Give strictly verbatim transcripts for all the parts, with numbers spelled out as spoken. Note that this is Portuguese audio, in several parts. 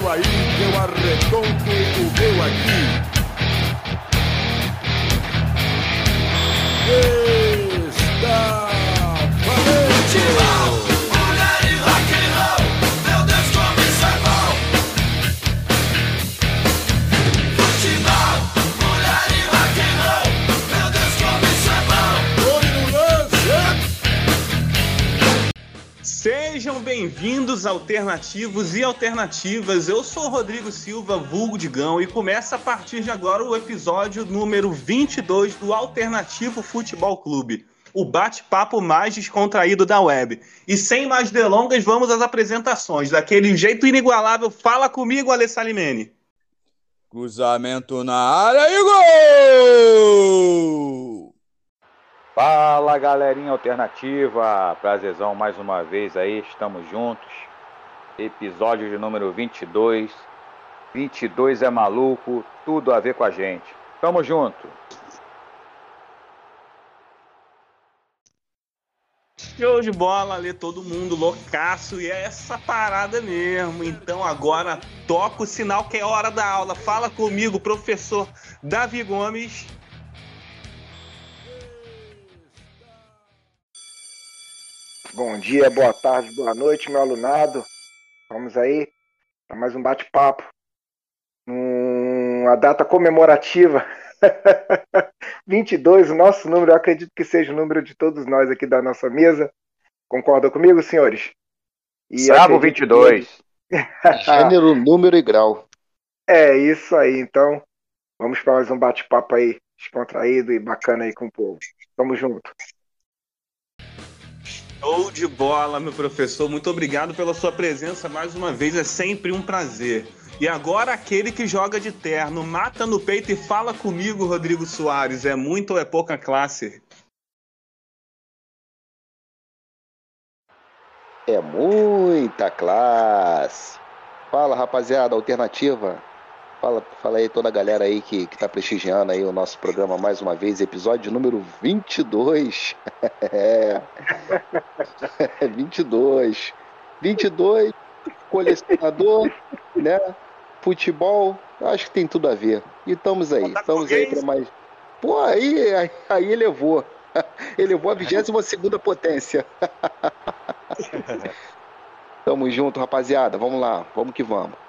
seu aí, eu arredonto o meu aqui. Está valente! Sejam bem-vindos, alternativos e alternativas. Eu sou o Rodrigo Silva, vulgo Digão, e começa a partir de agora o episódio número vinte e dois do Alternativo Futebol Clube, o bate-papo mais descontraído da web. E sem mais delongas, vamos às apresentações. Daquele jeito inigualável, fala comigo, Alê Salimene. Cruzamento na área e gol! Fala, galerinha alternativa, prazerzão mais uma vez aí, estamos juntos, episódio de número vinte e dois, vinte e dois é maluco, tudo a ver com a gente, tamo junto. Show de bola, Alê, todo mundo loucaço, e é essa parada mesmo. Então agora toca o sinal que é hora da aula, fala comigo, professor Davi Gomes. Bom dia, boa tarde, boa noite, meu alunado. Vamos aí para mais um bate-papo. Uma data comemorativa. vinte e dois, o nosso número, eu acredito que seja o número de todos nós aqui da nossa mesa. Concordam comigo, senhores? Sábado vinte e dois. Que... Gênero, número e grau. É isso aí, então. Vamos para mais um bate-papo aí, descontraído e bacana aí com o povo. Tamo junto. Show de bola, meu professor. Muito obrigado pela sua presença mais uma vez. É sempre um prazer. E agora aquele que joga de terno, mata no peito e fala comigo, Rodrigo Soares. É muito ou é pouca classe? É muita classe. Fala, rapaziada, alternativa. Fala, fala aí toda a galera aí que, que tá prestigiando aí o nosso programa mais uma vez, episódio número vinte e dois. É. vinte e dois. vinte e dois, colecionador, né? Futebol, acho que tem tudo a ver. E estamos aí, estamos aí para mais... Pô, aí, aí, aí elevou. Elevou a vigésima segunda potência. Tamo junto, rapaziada. Vamos lá, vamos que vamos.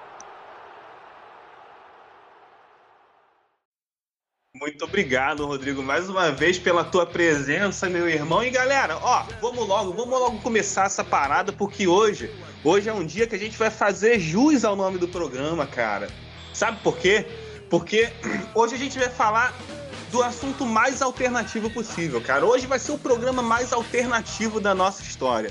Muito obrigado, Rodrigo, mais uma vez pela tua presença, meu irmão. E galera, ó, vamos logo, vamos logo começar essa parada, porque hoje, hoje é um dia que a gente vai fazer jus ao nome do programa, cara. Sabe por quê? Porque hoje a gente vai falar do assunto mais alternativo possível, cara. Hoje vai ser o programa mais alternativo da nossa história.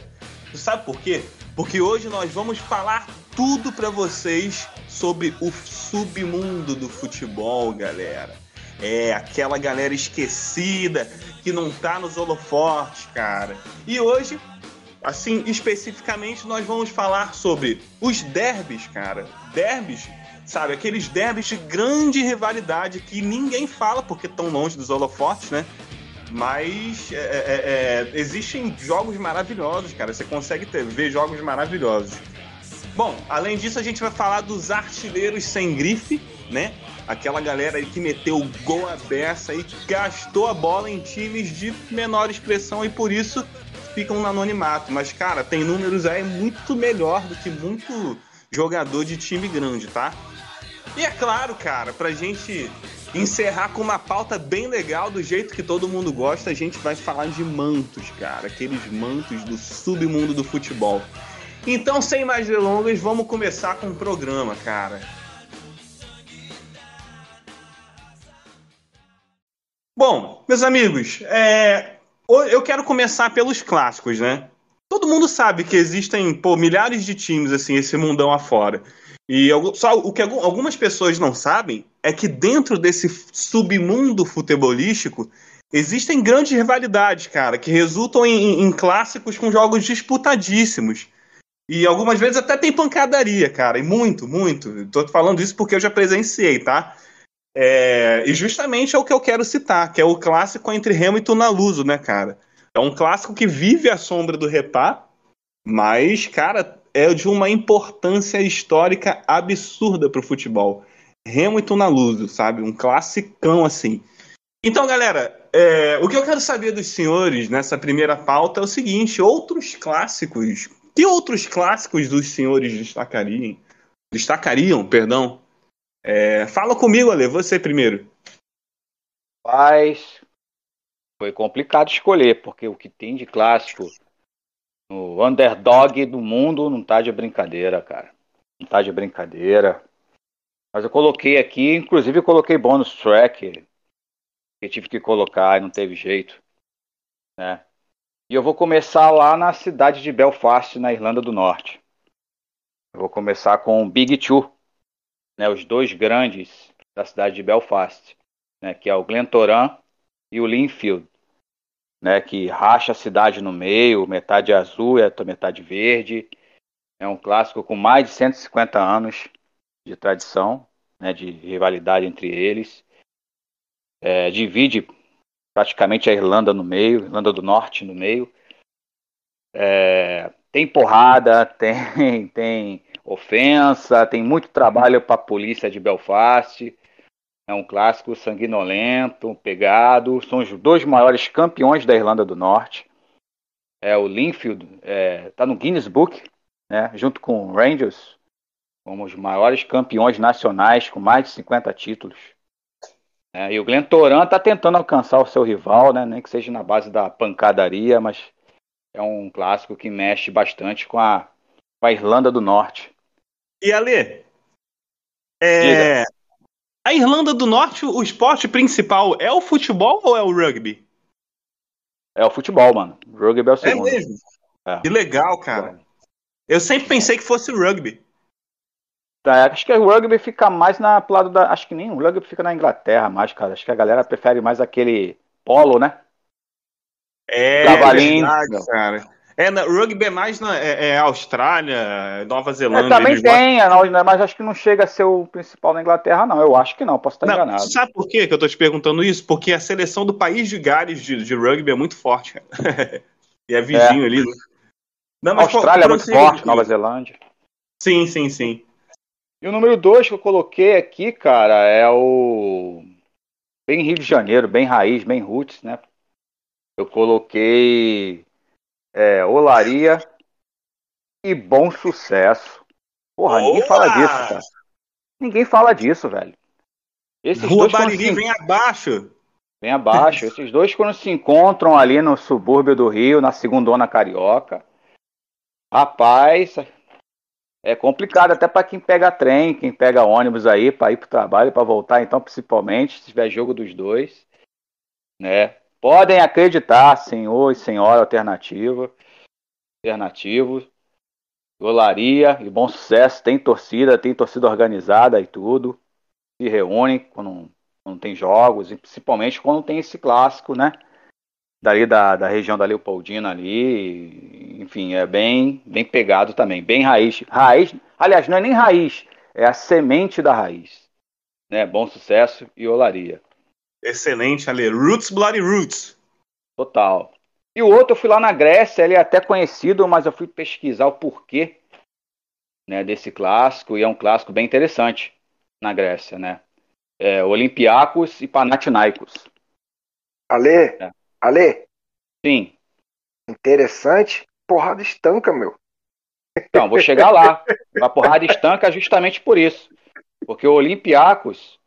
Tu sabe por quê? Porque hoje nós vamos falar tudo pra vocês sobre o submundo do futebol, galera. É, aquela galera esquecida, que não tá nos holofotes, cara. E hoje, assim, especificamente, nós vamos falar sobre os derbys, cara. Derbys, sabe? Aqueles derbys de grande rivalidade que ninguém fala porque estão longe dos holofotes, né? Mas é, é, é, existem jogos maravilhosos, cara. Você consegue ter, ver jogos maravilhosos. Bom, além disso, a gente vai falar dos artilheiros sem grife, né? Aquela galera aí que meteu gol à beça e gastou a bola em times de menor expressão e por isso ficam no anonimato. Mas, cara, tem números aí muito melhor do que muito jogador de time grande, tá? E é claro, cara, pra gente encerrar com uma pauta bem legal, do jeito que todo mundo gosta, a gente vai falar de mantos, cara. Aqueles mantos do submundo do futebol. Então, sem mais delongas, vamos começar com o programa, cara. Bom, meus amigos, é, eu quero começar pelos clássicos, né? Todo mundo sabe que existem, pô, milhares de times, assim, esse mundão afora. E só o que algumas pessoas não sabem é que dentro desse submundo futebolístico existem grandes rivalidades, cara, que resultam em, em clássicos com jogos disputadíssimos. E algumas vezes até tem pancadaria, cara, e muito, muito. Tô falando isso porque eu já presenciei, tá? É, e justamente é o que eu quero citar, que é o clássico entre Remo e Tuna Luso, né, cara? É um clássico que vive à sombra do Repá, mas, cara, é de uma importância histórica absurda para o futebol. Remo e Tuna Luso, sabe? Um classicão assim. Então, galera, é, o que eu quero saber dos senhores nessa primeira pauta é o seguinte: outros clássicos. Que outros clássicos dos senhores destacariam? Destacariam, perdão. É, fala comigo, Alê, você primeiro. Mas foi complicado escolher, porque o que tem de clássico no underdog do mundo não tá de brincadeira, cara. Não tá de brincadeira. Mas eu coloquei aqui, inclusive eu coloquei bônus track, que tive que colocar e não teve jeito, né? E eu vou começar lá na cidade de Belfast, na Irlanda do Norte. Eu vou começar com o Big Two, né? Os dois grandes da cidade de Belfast, né? Que é o Glentoran e o Linfield, né? Que racha a cidade no meio, metade azul e a metade verde. É um clássico com mais de cento e cinquenta anos. De tradição, né, de rivalidade entre eles, é, divide praticamente a Irlanda no meio, Irlanda do Norte no meio, é, tem porrada, tem, tem ofensa, tem muito trabalho para a polícia de Belfast, é um clássico sanguinolento, pegado, são os dois maiores campeões da Irlanda do Norte, é, o Linfield está é, no Guinness Book, né, junto com o Rangers, como os maiores campeões nacionais, com mais de cinquenta títulos. É, e o Glentoran está tentando alcançar o seu rival, né, nem que seja na base da pancadaria, mas é um clássico que mexe bastante com a, com a Irlanda do Norte. E, Alê, é, a Irlanda do Norte, o esporte principal é o futebol ou é o rugby? É o futebol, mano. O rugby é o segundo. É mesmo? É. Que legal, cara. Eu sempre pensei que fosse o rugby. Acho que o rugby fica mais na lado da... Acho que nem o rugby fica na Inglaterra mais, cara. Acho que a galera prefere mais aquele polo, né? É, Cavalinho. Verdade, cara. É, na... O rugby é mais na é, é Austrália, Nova Zelândia. É, também tem, gostam... mas acho que não chega a ser o principal na Inglaterra, não. Eu acho que não, posso estar não, enganado. Sabe por quê que eu tô te perguntando isso? Porque a seleção do país de Gales de, de rugby é muito forte, cara. E é vizinho é. ali. Não, mas Austrália é muito forte, aqui. Nova Zelândia. Sim, sim, sim. E o número dois que eu coloquei aqui, cara, é o... Bem Rio de Janeiro, bem raiz, bem roots, né? Eu coloquei é, Olaria e Bom Sucesso. Porra, Ola! Ninguém fala disso, cara. Ninguém fala disso, velho. Esses Rua dois Bariri, vem se... abaixo. Vem abaixo. Esses dois, quando se encontram ali no subúrbio do Rio, na segundona carioca, rapaz... É complicado até para quem pega trem, quem pega ônibus aí para ir para o trabalho, para voltar, então, principalmente, se tiver jogo dos dois, né? Podem acreditar, senhor e senhora alternativa, alternativo, Olaria e Bom Sucesso, tem torcida, tem torcida organizada e tudo, se reúnem quando, quando tem jogos, e principalmente quando tem esse clássico, né? Dali da, da região da Leopoldina ali, enfim, é bem, bem pegado também, bem raiz. Raiz, aliás, não é nem raiz, é a semente da raiz, né? Bom Sucesso e Olaria. Excelente, Ale. Roots, bloody roots. Total. E o outro eu fui lá na Grécia, ele é até conhecido, mas eu fui pesquisar o porquê, né, desse clássico, e é um clássico bem interessante na Grécia, né? É, Olimpiakos e Panathinaikos. Ale... É. Alê? Sim. Interessante. Porrada estanca, meu. Então, vou chegar lá. A porrada estanca é justamente por isso. Porque o Olympiacos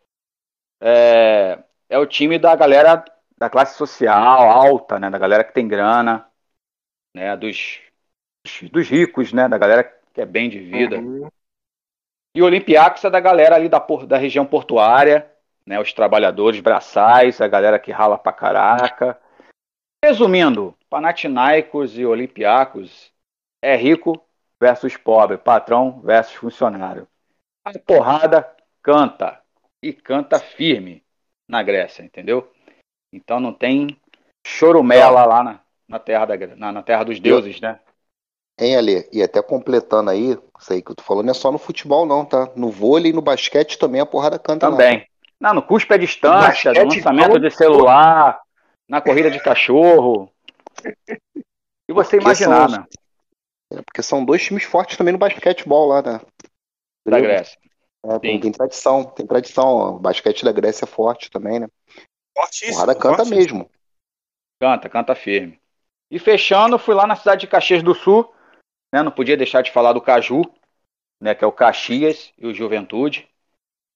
é, é o time da galera da classe social alta, né? Da galera que tem grana, né? Dos, dos ricos, né? Da galera que é bem de vida. Uhum. E o Olympiacos é da galera ali da, da região portuária, né? Os trabalhadores braçais, a galera que rala pra caraca. Resumindo, Panathinaikos e Olympiacos é rico versus pobre, patrão versus funcionário. A porrada canta, e canta firme na Grécia, entendeu? Então não tem chorumela lá na, na, terra, da, na, na terra dos deuses, né? Hein, Alê? E até completando aí, isso aí que eu tô falando, não é só no futebol não, tá? No vôlei e no basquete também a porrada canta. Também. Não, no cuspe à distância, no lançamento não... de celular... Na corrida de cachorro. E você imaginar, os... né? É porque são dois times fortes também no basquetebol lá, né? Da Grécia. É, tem, tem tradição, tem tradição. O basquete da Grécia é forte também, né? Fortíssimo. O Rada canta fortíssimo. mesmo. Canta, canta firme. E fechando, fui lá na cidade de Caxias do Sul, né? Não podia deixar de falar do Caju, né? Que é o Caxias e o Juventude.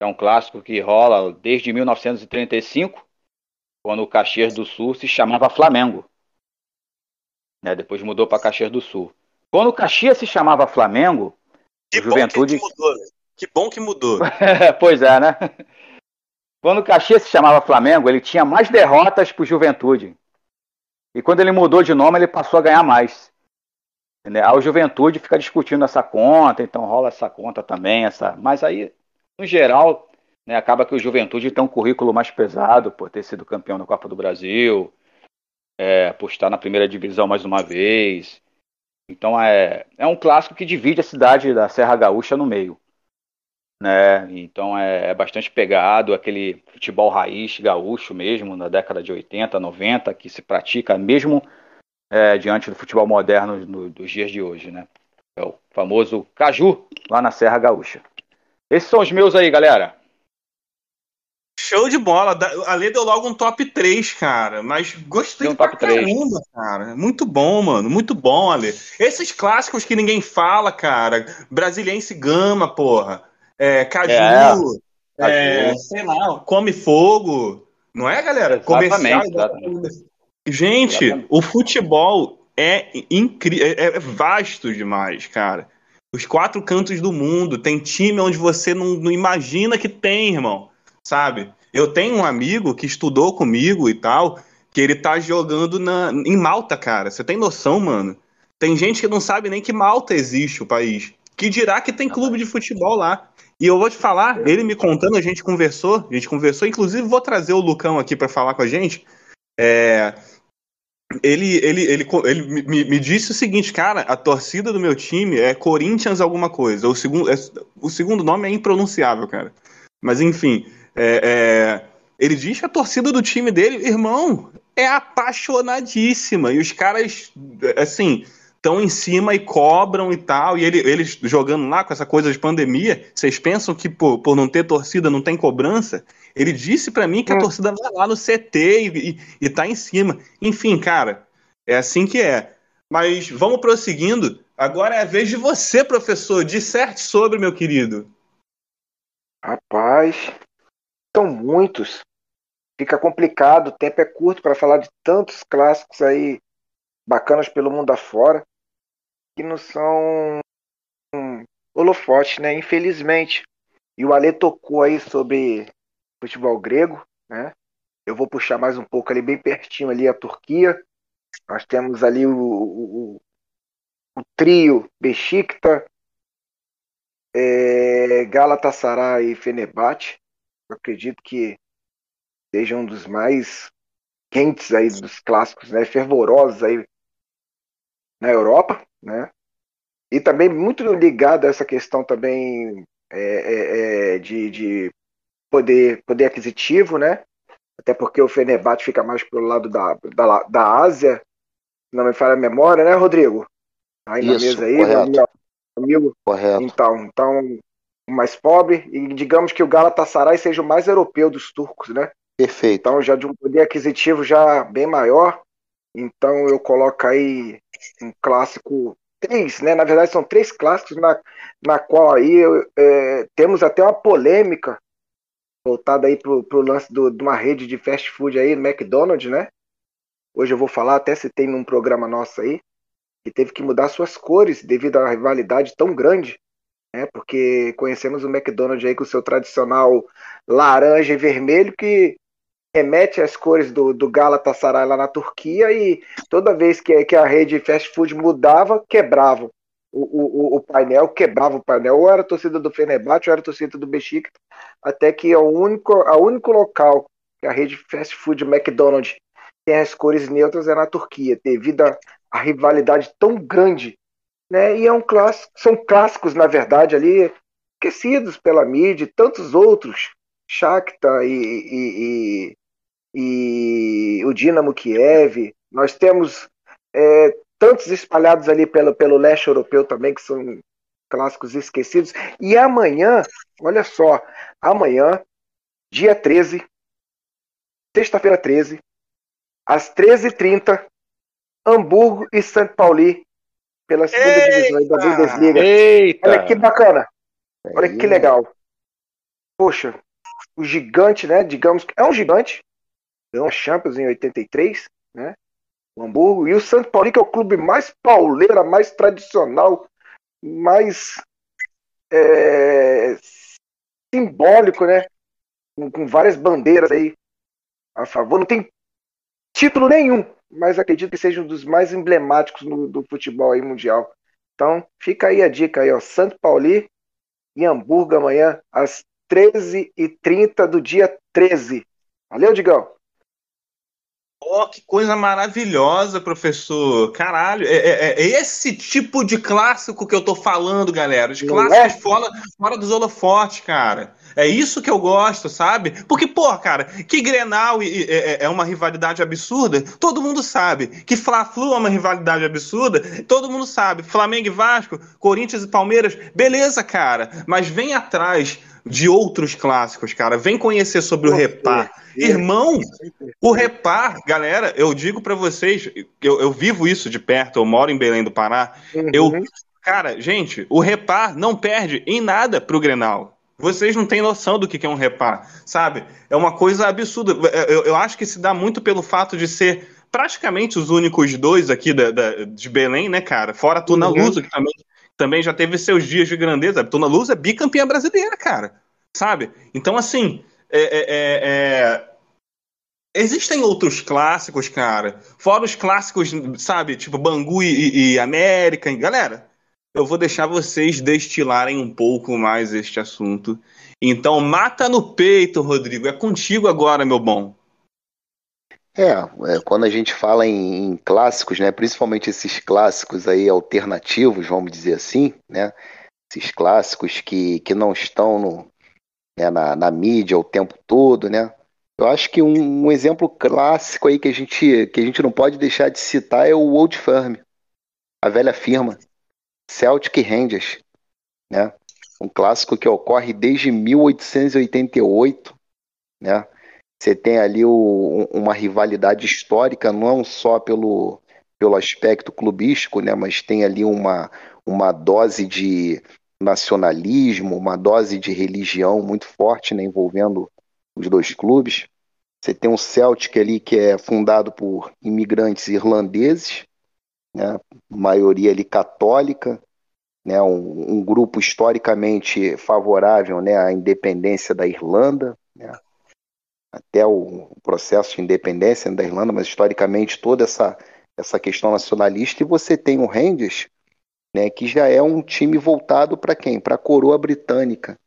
É um clássico que rola desde mil novecentos e trinta e cinco, quando o Caxias do Sul se chamava Flamengo. Né, depois mudou para Caxias do Sul. Quando o Caxias se chamava Flamengo, que o Juventude... Que, que, mudou, que bom que mudou. Pois é, né? Quando o Caxias se chamava Flamengo, ele tinha mais derrotas para o Juventude. E quando ele mudou de nome, ele passou a ganhar mais. Né? A Juventude fica discutindo essa conta, então rola essa conta também. Essa... Mas aí, no geral, né, acaba que o Juventude tem um currículo mais pesado por ter sido campeão da Copa do Brasil... É, por estar na primeira divisão mais uma vez. Então é, é um clássico que divide a cidade da Serra Gaúcha no meio, né? Então é, é bastante pegado, aquele futebol raiz gaúcho mesmo, na década de oitenta, noventa, que se pratica mesmo é, diante do futebol moderno no, dos dias de hoje, né? É o famoso Caju, lá na Serra Gaúcha. Esses são os meus aí, galera. Show de bola. A Lê deu logo um top três, cara. Mas gostei um pra caramba, cara. Muito bom, mano. Muito bom, Ale. Esses clássicos que ninguém fala, cara. Brasiliense Gama, porra. É, Caju. É. É, Caju. Sei lá. Come Fogo. Não é, galera? Exatamente. Exatamente. Gente, exatamente. O futebol é incrível. É vasto demais, cara. Os quatro cantos do mundo. Tem time onde você não, não imagina que tem, irmão. Sabe, eu tenho um amigo que estudou comigo e tal, que ele tá jogando na, em Malta, cara. Você tem noção, mano? Tem gente que não sabe nem que Malta existe, o país. Que dirá que tem clube de futebol lá. E eu vou te falar, ele me contando, a gente conversou, a gente conversou, inclusive vou trazer o Lucão aqui pra falar com a gente. É, ele ele, ele, ele me, me disse o seguinte, cara, a torcida do meu time é Corinthians alguma coisa. O segundo, é, o segundo nome é impronunciável, cara. Mas enfim... É, é, ele diz que a torcida do time dele, irmão, é apaixonadíssima. E os caras, assim, estão em cima e cobram e tal. E ele, eles jogando lá com essa coisa de pandemia, vocês pensam que por, por não ter torcida não tem cobrança? Ele disse pra mim que a torcida vai lá no C T e, e, e tá em cima. Enfim, cara, é assim que é. Mas vamos prosseguindo. Agora é a vez de você, professor. Disserte sobre, meu querido. Rapaz... São muitos, fica complicado, o tempo é curto para falar de tantos clássicos aí bacanas pelo mundo afora, que não são holofotes, né? Infelizmente. E o Alê tocou aí sobre futebol grego, né? Eu vou puxar mais um pouco ali, bem pertinho ali a Turquia. Nós temos ali o, o, o trio Beşiktaş, é, Galatasaray e Fenerbahçe. Eu acredito que seja um dos mais quentes aí dos clássicos, né, fervorosos aí na Europa, né, e também muito ligado a essa questão também é, é, de, de poder, poder aquisitivo, né, até porque o Fenerbahçe fica mais pelo lado da, da, da Ásia, não me falha a memória, né, Rodrigo? Aí na mesa aí, meu amigo, correto. Então, então... mais pobre, e digamos que o Galatasaray seja o mais europeu dos turcos, né? Perfeito. Então já de um poder aquisitivo já bem maior, então eu coloco aí um clássico três, né? Na verdade são três clássicos na, na qual aí eu, é, temos até uma polêmica voltada aí pro, pro lance do, de uma rede de fast food aí, no McDonald's, né? Hoje eu vou falar, até se tem num programa nosso aí, que teve que mudar suas cores devido à rivalidade tão grande. É, porque conhecemos o McDonald's aí com o seu tradicional laranja e vermelho, que remete às cores do, do Galatasaray lá na Turquia, e toda vez que, que a rede fast food mudava, quebrava o, o, o painel, quebrava o painel, ou era a torcida do Fenerbahçe, ou era a torcida do Beşiktaş, até que é o único, a único local que a rede fast food McDonald's tem as cores neutras é na Turquia, devido à rivalidade tão grande. Né? E é um clássico, são clássicos, na verdade, ali esquecidos pela mídia e tantos outros, Shakhtar e, e, e, e o Dinamo Kiev. Nós temos é, tantos espalhados ali pelo, pelo leste europeu também, que são clássicos esquecidos. E amanhã, olha só, amanhã, dia treze, sexta-feira treze, às treze e trinta, Hamburgo e Sankt Pauli, pela segunda eita, divisão da Bundesliga. Eita. Olha que bacana, olha que legal. Poxa, o gigante, né, digamos que é um gigante, ganhou a Champions em oitenta e três, né, o Hamburgo, e o Sankt Pauli, que é o clube mais pauleira, mais tradicional, mais é, simbólico, né, com, com várias bandeiras aí a favor, não tem título nenhum, mas acredito que seja um dos mais emblemáticos no, do futebol aí mundial. Então, fica aí a dica aí, ó, Sankt Pauli e Hamburgo amanhã, às treze e trinta do dia treze. Valeu, Digão! Oh, que coisa maravilhosa, professor! Caralho, é, é, é esse tipo de clássico que eu tô falando, galera. Os clássicos fora, fora dos holofotes, cara. É isso que eu gosto, sabe? Porque, pô, cara, que Grenal e, e, é uma rivalidade absurda, todo mundo sabe. Que Fla-Flu é uma rivalidade absurda, todo mundo sabe. Flamengo e Vasco, Corinthians e Palmeiras, beleza, cara. Mas vem atrás de outros clássicos, cara. Vem conhecer sobre o Repar. Irmão, o Repar, galera, eu digo pra vocês, eu, eu vivo isso de perto, eu moro em Belém do Pará. Uhum. Eu, cara, gente, o Repar não perde em nada pro Grenal. Vocês não têm noção do que é um repar, sabe? É uma coisa absurda. Eu, eu acho que se dá muito pelo fato de ser praticamente os únicos dois aqui da, da, de Belém, né, cara? Fora a Tuna Luso, que também, também já teve seus dias de grandeza. A Tuna Luso é bicampeã brasileira, cara, sabe? Então, assim, é, é, é, é... existem outros clássicos, cara. Fora os clássicos, sabe? Tipo Bangu e, e América, galera. Eu vou deixar vocês destilarem um pouco mais este assunto. Então, mata no peito, Rodrigo. É contigo agora, meu bom. É, é quando a gente fala em, em clássicos, né, principalmente esses clássicos aí alternativos, vamos dizer assim, né, esses clássicos que, que não estão no, né, na, na mídia o tempo todo, né? Eu acho que um, um exemplo clássico aí que a, gente, que a gente não pode deixar de citar é o Old Firm, a velha firma. Celtic Rangers, né? Um clássico que ocorre desde mil oitocentos e oitenta e oito, né? Você tem ali o, uma rivalidade histórica, não só pelo, pelo aspecto clubístico, né? Mas tem ali uma, uma dose de nacionalismo, uma dose de religião muito forte, né? Envolvendo os dois clubes. Você tem um Celtic ali que é fundado por imigrantes irlandeses, né, maioria ali católica, né, um, um grupo historicamente favorável, né, à independência da Irlanda, né, até o, o processo de independência, né, da Irlanda, mas historicamente toda essa, essa questão nacionalista. E você tem o Rangers, né, que já é um time voltado para quem? Para a coroa britânica,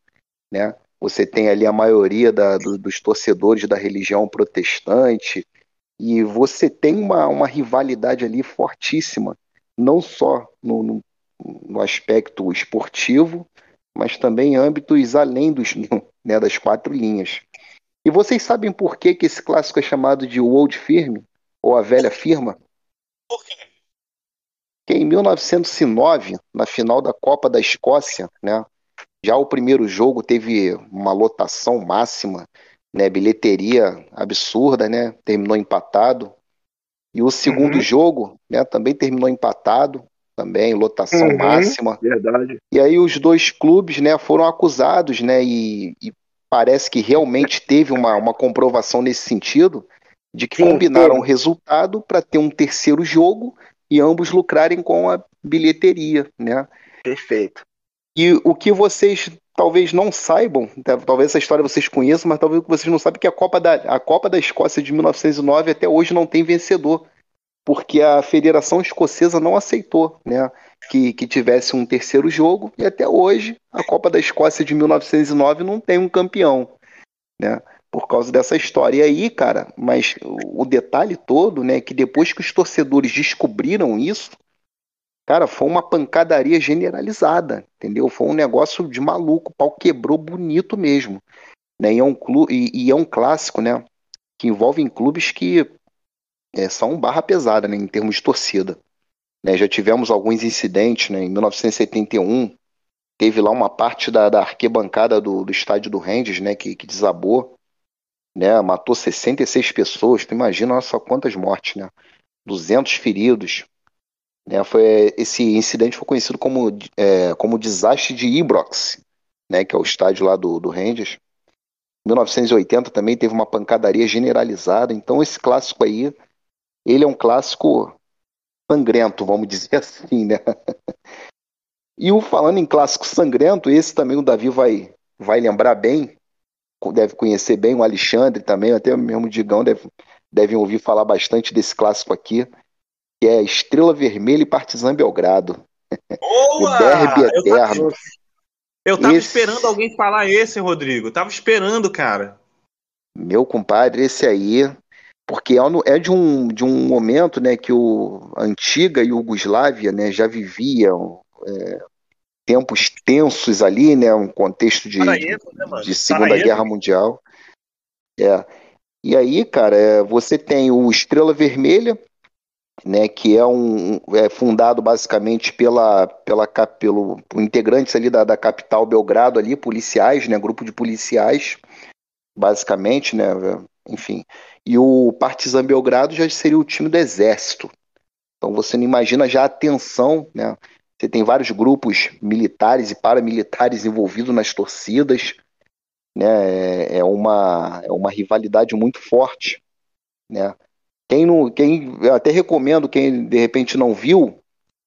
né? Você tem ali a maioria da, do, dos torcedores da religião protestante. E você tem uma, uma rivalidade ali fortíssima, não só no, no, no aspecto esportivo, mas também em âmbitos além dos, né, das quatro linhas. E vocês sabem por que, que esse clássico é chamado de Old Firm, ou a velha firma? Por quê? Porque em mil novecentos e nove, na final da Copa da Escócia, né, já o primeiro jogo teve uma lotação máxima, né, bilheteria absurda, né, terminou empatado, e o segundo uhum. jogo, né, também terminou empatado, também lotação uhum. máxima. Verdade. E aí os dois clubes, né, foram acusados, né, e, e parece que realmente teve uma, uma comprovação nesse sentido, de que Sim, combinaram o resultado para ter um terceiro jogo e ambos lucrarem com a bilheteria, né? Perfeito. E o que vocês talvez não saibam, talvez essa história vocês conheçam, mas talvez vocês não saibam que a Copa da, a Copa da Escócia de mil novecentos e nove até hoje não tem vencedor, porque a Federação Escocesa não aceitou, né, que, que tivesse um terceiro jogo, e até hoje a Copa da Escócia de mil novecentos e nove não tem um campeão, né, por causa dessa história. E aí, cara, mas o detalhe todo, né, que depois que os torcedores descobriram isso, cara, foi uma pancadaria generalizada, entendeu? Foi um negócio de maluco, o pau quebrou bonito mesmo, né? E é um clube, e, e é um clássico, né, que envolve clubes que é, são barra pesada, né, em termos de torcida, Né? Já tivemos alguns incidentes, né? Em mil novecentos e setenta e um, teve lá uma parte da, da arquibancada do, do estádio do Rangers, né? que, que desabou, né? Matou sessenta e seis pessoas. Tu imagina, olha só quantas mortes, né? duzentos feridos. Né? Foi, esse incidente foi conhecido como, é, como desastre de Ibrox, né? que é o estádio lá do, do Rangers. Em mil novecentos e oitenta também teve uma pancadaria generalizada. Então esse clássico aí, ele é um clássico sangrento, vamos dizer assim, né? E o, falando em clássico sangrento, esse também o Davi vai, vai lembrar bem, deve conhecer bem, o Alexandre também, até mesmo o Digão deve, devem ouvir falar bastante desse clássico aqui, que é Estrela Vermelha e Partizan Belgrado. Boa! O derby eterno. Eu tava esse... esperando alguém falar esse, Rodrigo. Eu tava esperando, cara. Meu compadre, esse aí... Porque é de um, de um momento, né, que o, a antiga Iugoslávia, né, já vivia é, tempos tensos ali, né, um contexto de, Paraíba, de, né, de Segunda Paraíba. Guerra Mundial. É. E aí, cara, é, você tem o Estrela Vermelha, né, que é um é fundado basicamente pela, pela pelo por integrantes ali da, da capital Belgrado ali, policiais, né, grupo de policiais, basicamente, né, enfim. E o Partizan Belgrado já seria o time do exército. Então você não imagina já a tensão, né? Você tem vários grupos militares e paramilitares envolvidos nas torcidas, né? É uma é uma rivalidade muito forte, né? Quem, não, quem eu até recomendo, quem de repente não viu,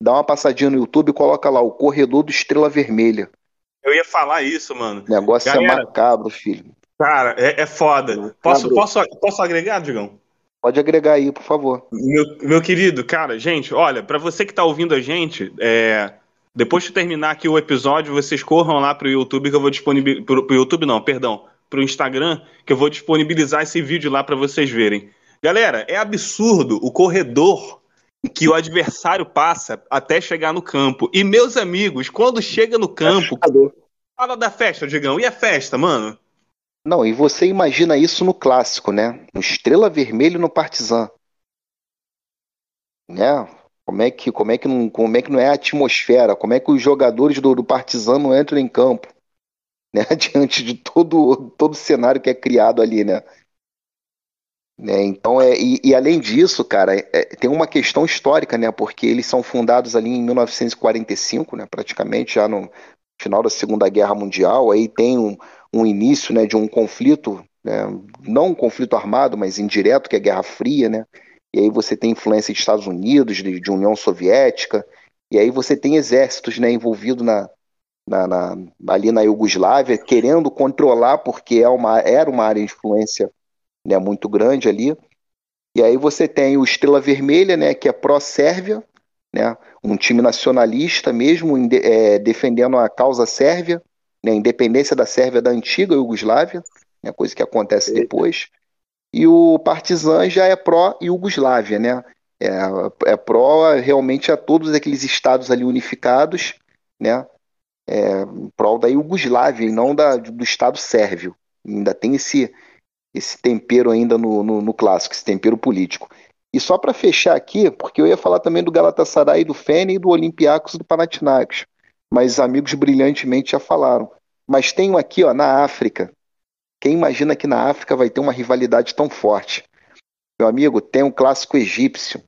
dá uma passadinha no YouTube e coloca lá o Corredor do Estrela Vermelha. Eu ia falar isso, mano. O negócio Galera, é macabro, filho. Cara, é, é foda. Posso, posso, posso agregar, Digão? Pode agregar aí, por favor. Meu, meu querido, cara, gente, olha, pra você que tá ouvindo a gente, é, depois de terminar aqui o episódio, vocês corram lá pro YouTube que eu vou disponibilizar... Pro, pro YouTube não, perdão. Pro Instagram, que eu vou disponibilizar esse vídeo lá pra vocês verem. Galera, é absurdo o corredor que o adversário passa até chegar no campo. E, meus amigos, quando chega no campo... Fala da festa, Digão. E a festa, mano? Não, e você imagina isso no clássico, né? No Estrela Vermelha e no Partizan. Né? Como é que, como é que, não, como é que não é a atmosfera? Como é que os jogadores do, do Partizan não entram em campo? Né? Diante de todo, todo o cenário que é criado ali, né? Né, então é, e, e além disso, cara, é, tem uma questão histórica, né, porque eles são fundados ali em mil novecentos e quarenta e cinco, né, praticamente já no final da Segunda Guerra Mundial. Aí tem um, um início, né, de um conflito, né, não um conflito armado, mas indireto, que é a Guerra Fria, né, e aí você tem influência dos Estados Unidos, de, de União Soviética, e aí você tem exércitos, né, envolvidos na, na, na, ali na Iugoslávia, querendo controlar, porque é uma, era uma área de influência, né, muito grande ali. E aí você tem o Estrela Vermelha, né, que é pró-Sérvia, né, um time nacionalista mesmo, é, defendendo a causa sérvia, né, a independência da Sérvia da antiga Iugoslávia, né, coisa que acontece depois. E o Partizan já é pró-Iugoslávia, né, é, é pró realmente a todos aqueles estados ali unificados, né, é, pró da Iugoslávia e não da, do estado sérvio. Ainda tem esse esse tempero ainda no, no, no clássico, esse tempero político. E só para fechar aqui, porque eu ia falar também do Galatasaray, do Fener e do Olimpiakos e do Panathinaikos, mas amigos brilhantemente já falaram. Mas tem um aqui, ó, na África. Quem imagina que na África vai ter uma rivalidade tão forte? Meu amigo, tem um clássico egípcio,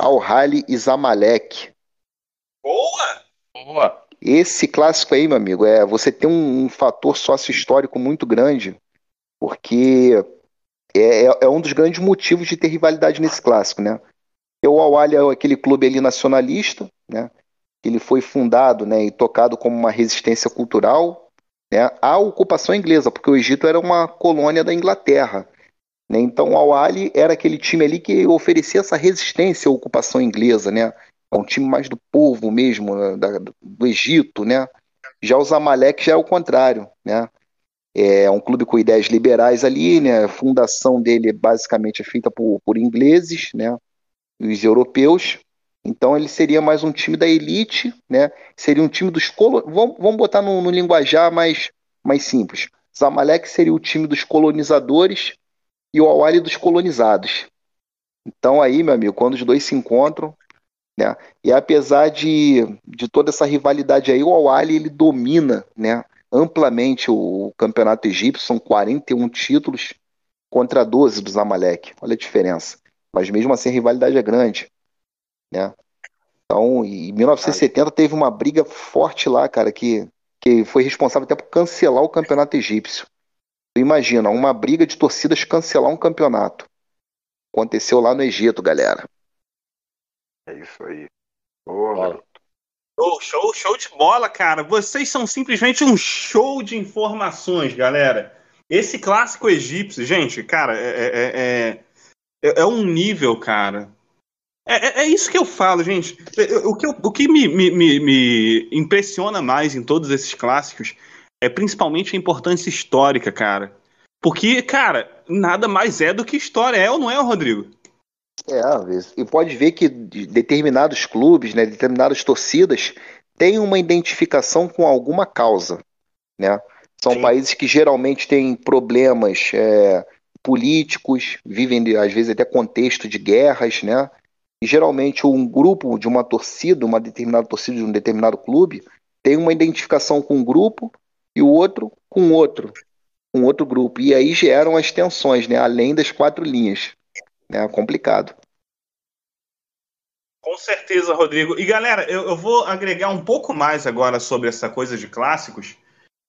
Al Ahly e Zamalek. Boa! Boa! Esse clássico aí, meu amigo, é, você tem um, um fator sócio-histórico muito grande, porque é, é, é um dos grandes motivos de ter rivalidade nesse clássico, né? O Al Ahly é aquele clube ali nacionalista, né? Ele foi fundado, né, e tocado como uma resistência cultural, né, à ocupação inglesa, porque o Egito era uma colônia da Inglaterra, né? Então o Al Ahly era aquele time ali que oferecia essa resistência à ocupação inglesa, né? É um time mais do povo mesmo, né, da, do Egito, né? Já o Zamalek já é o contrário, né? É um clube com ideias liberais ali, né? A fundação dele basicamente é feita por, por ingleses, né? E os europeus. Então ele seria mais um time da elite, né? Seria um time dos colo... Vamos, vamos botar no, no linguajar mais, mais simples. Zamalek seria o time dos colonizadores e o Al Ahly dos colonizados. Então aí, meu amigo, quando os dois se encontram, né? E apesar de, de toda essa rivalidade aí, o Al Ahly ele domina, né, amplamente o campeonato egípcio, são quarenta e um títulos contra doze do Zamalek, olha a diferença, mas mesmo assim a rivalidade é grande, né? Então, em mil novecentos e setenta teve uma briga forte lá, cara, que, que foi responsável até por cancelar o campeonato egípcio. Tu imagina, uma briga de torcidas cancelar um campeonato. Aconteceu lá no Egito, galera. É isso aí. Boa. Oh, show, show de bola, cara. Vocês são simplesmente um show de informações, galera. Esse clássico egípcio, gente, cara, é, é, é, é um nível, cara. É, é, é isso que eu falo, gente. O que, eu, o que me, me, me impressiona mais em todos esses clássicos é principalmente a importância histórica, cara. Porque, cara, nada mais é do que história. É ou não é, Rodrigo? É, e pode ver que determinados clubes, né, determinadas torcidas têm uma identificação com alguma causa, né? São Sim. países que geralmente têm problemas é, políticos, vivem, às vezes, até contexto de guerras, né? E geralmente um grupo de uma torcida, uma determinada torcida de um determinado clube, tem uma identificação com um grupo e o outro com outro, com outro grupo. E aí geram as tensões, né? Além das quatro linhas. É complicado. Com certeza, Rodrigo. E galera, eu, eu vou agregar um pouco mais agora sobre essa coisa de clássicos,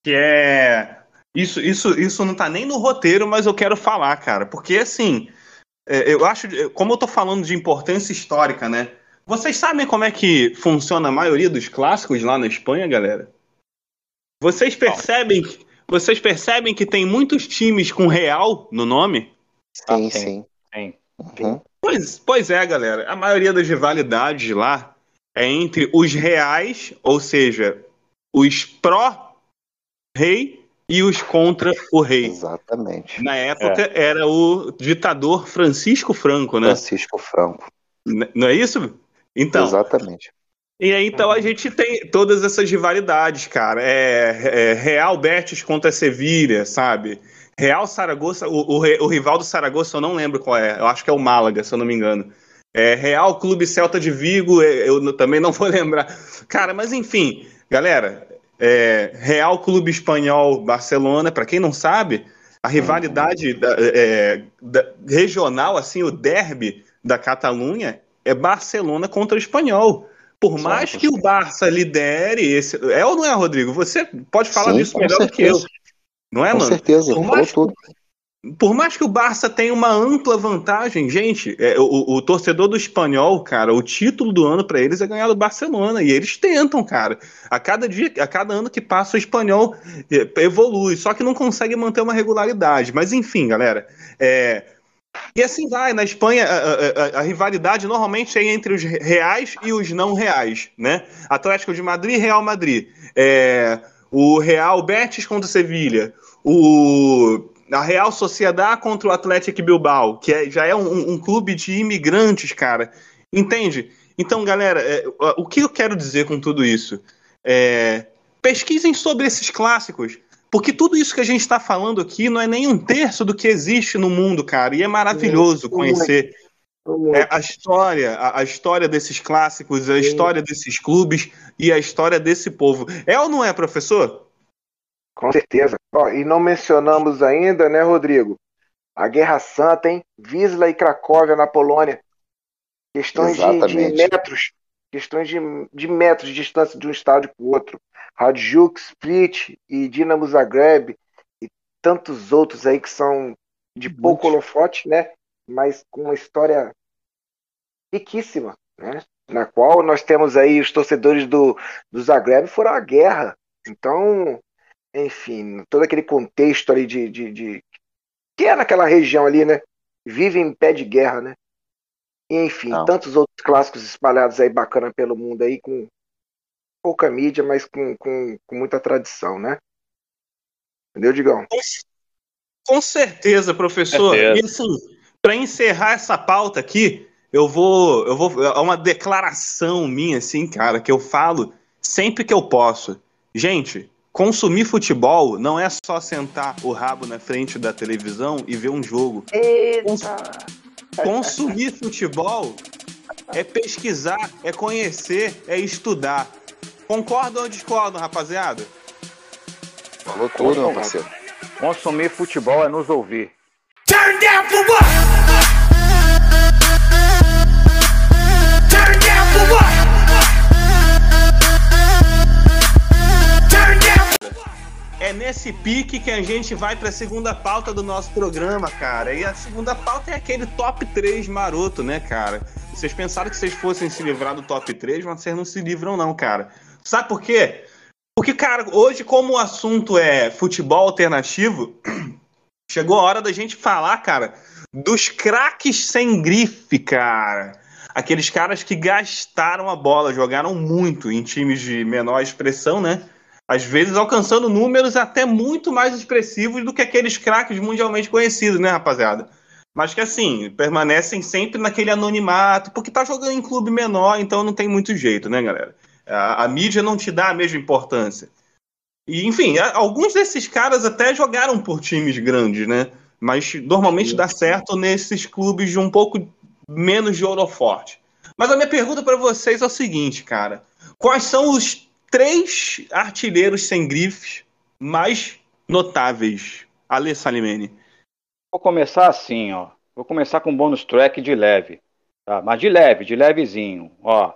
que é... Isso, isso, isso não tá nem no roteiro, mas eu quero falar, cara. Porque, assim, eu acho... Como eu tô falando de importância histórica, né? Vocês sabem como é que funciona a maioria dos clássicos lá na Espanha, galera? Vocês percebem, vocês percebem que tem muitos times com Real no nome? Sim, ah, sim. Tem. Uhum. Pois, pois é, galera. A maioria das rivalidades lá é entre os reais, ou seja, os pró-rei e os contra o rei. Exatamente. Na época é. era o ditador Francisco Franco, né? Francisco Franco. N- não é isso? Então. Exatamente. E aí, então, a gente tem todas essas rivalidades, cara. É, é Real Betis contra Sevilha, sabe? Real Saragossa, o, o, o rival do Saragossa eu não lembro qual é, eu acho que é o Málaga, se eu não me engano. É, Real Clube Celta de Vigo, eu também não vou lembrar. Cara, mas enfim, galera, é, Real Clube Espanhol Barcelona, pra quem não sabe, a rivalidade da, é, da, regional, assim, o derby da Catalunha é Barcelona contra o Espanhol. Por mais que o Barça lidere esse... É ou não é, Rodrigo? Você pode falar Sim, disso melhor do que eu. Não é, com mano? Com certeza, por mais, tudo. Por mais que o Barça tenha uma ampla vantagem, gente, é, o, o torcedor do Espanhol, cara, o título do ano para eles é ganhar do Barcelona, e eles tentam, cara. A cada dia, a cada ano que passa, o Espanhol evolui, só que não consegue manter uma regularidade. Mas enfim, galera, é... E assim vai, na Espanha a, a, a rivalidade normalmente é entre os reais e os não reais, né? Atlético de Madrid e Real Madrid. É... O Real Betis contra o Sevilha, o, a Real Sociedad contra o Athletic Bilbao, que é, já é um, um clube de imigrantes, cara. Entende? Então, galera, é, o que eu quero dizer com tudo isso? É, pesquisem sobre esses clássicos, porque tudo isso que a gente está falando aqui não é nem um terço do que existe no mundo, cara, e é maravilhoso conhecer... É, a história, a, a história desses clássicos, a história desses clubes e a história desse povo. É ou não é, professor? Com certeza. Ó, e não mencionamos ainda, né, Rodrigo? A Guerra Santa, hein? Wisla e Cracóvia na Polônia. Questões de, de metros, questões de, de metros de distância de um estádio para o outro. Hajduk, Split e Dinamo Zagreb e tantos outros aí que são de pouco holofote, né? Mas com uma história riquíssima, né? Na qual nós temos aí os torcedores do, do Zagreb foram à guerra. Então, enfim, todo aquele contexto ali de, de, de... que é naquela região ali, né? Vive em pé de guerra, né? E, enfim, Não. tantos outros clássicos espalhados aí bacana pelo mundo aí, com pouca mídia, mas com, com, com muita tradição, né? Entendeu, Digão? Com certeza, professor. É e assim... Para encerrar essa pauta aqui, eu vou, eu vou. É uma declaração minha, assim, cara, que eu falo sempre que eu posso. Gente, consumir futebol não é só sentar o rabo na frente da televisão e ver um jogo. Eita. Consumir futebol é pesquisar, é conhecer, é estudar. Concordam ou discordam, rapaziada? Falou tudo, meu parceiro. Consumir futebol é nos ouvir. Turn down for what? Turn down for what? Turn down for what? É nesse pique que a gente vai para a segunda pauta do nosso programa, cara. E a segunda pauta é aquele top três maroto, né, cara? Vocês pensaram que vocês fossem se livrar do top três, mas vocês não se livram não, cara. Sabe por quê? Porque, cara, hoje, como o assunto é futebol alternativo, chegou a hora da gente falar, cara, dos craques sem grife, cara. Aqueles caras que gastaram a bola, jogaram muito em times de menor expressão, né? Às vezes alcançando números até muito mais expressivos do que aqueles craques mundialmente conhecidos, né, rapaziada? Mas que, assim, permanecem sempre naquele anonimato, porque tá jogando em clube menor, então não tem muito jeito, né, galera? A, a mídia não te dá a mesma importância. E, enfim, a, alguns desses caras até jogaram por times grandes, né? Mas normalmente dá certo nesses clubes de um pouco menos de holoforte. Mas a minha pergunta para vocês é o seguinte, cara. Quais são os três artilheiros sem grifes mais notáveis? Alê Salimene. Vou começar assim, ó. Vou começar com um bônus track de leve. Tá? Mas de leve, de levezinho, ó.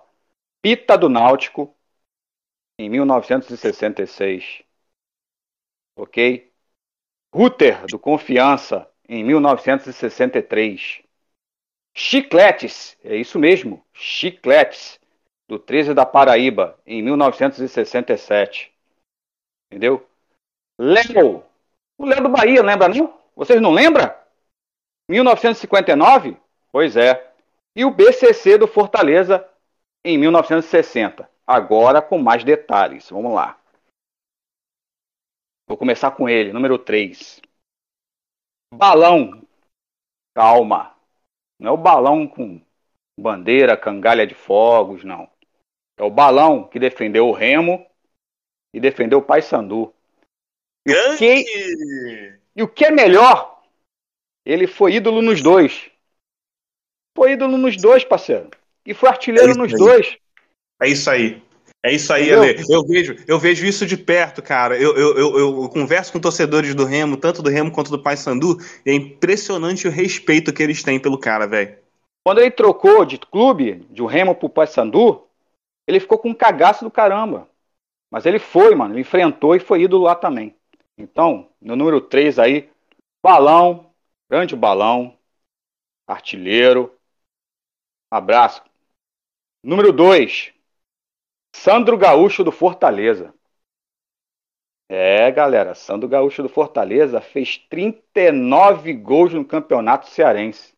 Pita do Náutico, em mil novecentos e sessenta e seis, ok? Ruter, do Confiança, em mil novecentos e sessenta e três. Chicletes, é isso mesmo, Chicletes, do treze da Paraíba, em mil novecentos e sessenta e sete. Entendeu? Léo, o Léo do Bahia, lembra não? Vocês não lembram? mil novecentos e cinquenta e nove? Pois é. E o B C C do Fortaleza, em mil novecentos e sessenta, agora com mais detalhes. Vamos lá. Vou começar com ele, número três. Balão. Calma. Não é o balão com bandeira, cangalha de fogos, não. É o balão que defendeu o Remo e defendeu o Paysandu. E o que, e o que é melhor, ele foi ídolo nos dois. Foi ídolo nos dois, parceiro. E foi artilheiro é nos aí. dois. É isso aí. É isso aí, Alê. Eu vejo, eu vejo isso de perto, cara. Eu, eu, eu, eu converso com torcedores do Remo, tanto do Remo quanto do Paysandu, e é impressionante o respeito que eles têm pelo cara, velho. Quando ele trocou de clube, de o Remo pro Paysandu, ele ficou com um cagaço do caramba. Mas ele foi, mano. Ele enfrentou e foi ídolo lá também. Então, no número três aí, Balão, grande Balão, artilheiro. Abraço. Número dois, Sandro Gaúcho do Fortaleza. É, galera, Sandro Gaúcho do Fortaleza fez trinta e nove gols no Campeonato Cearense.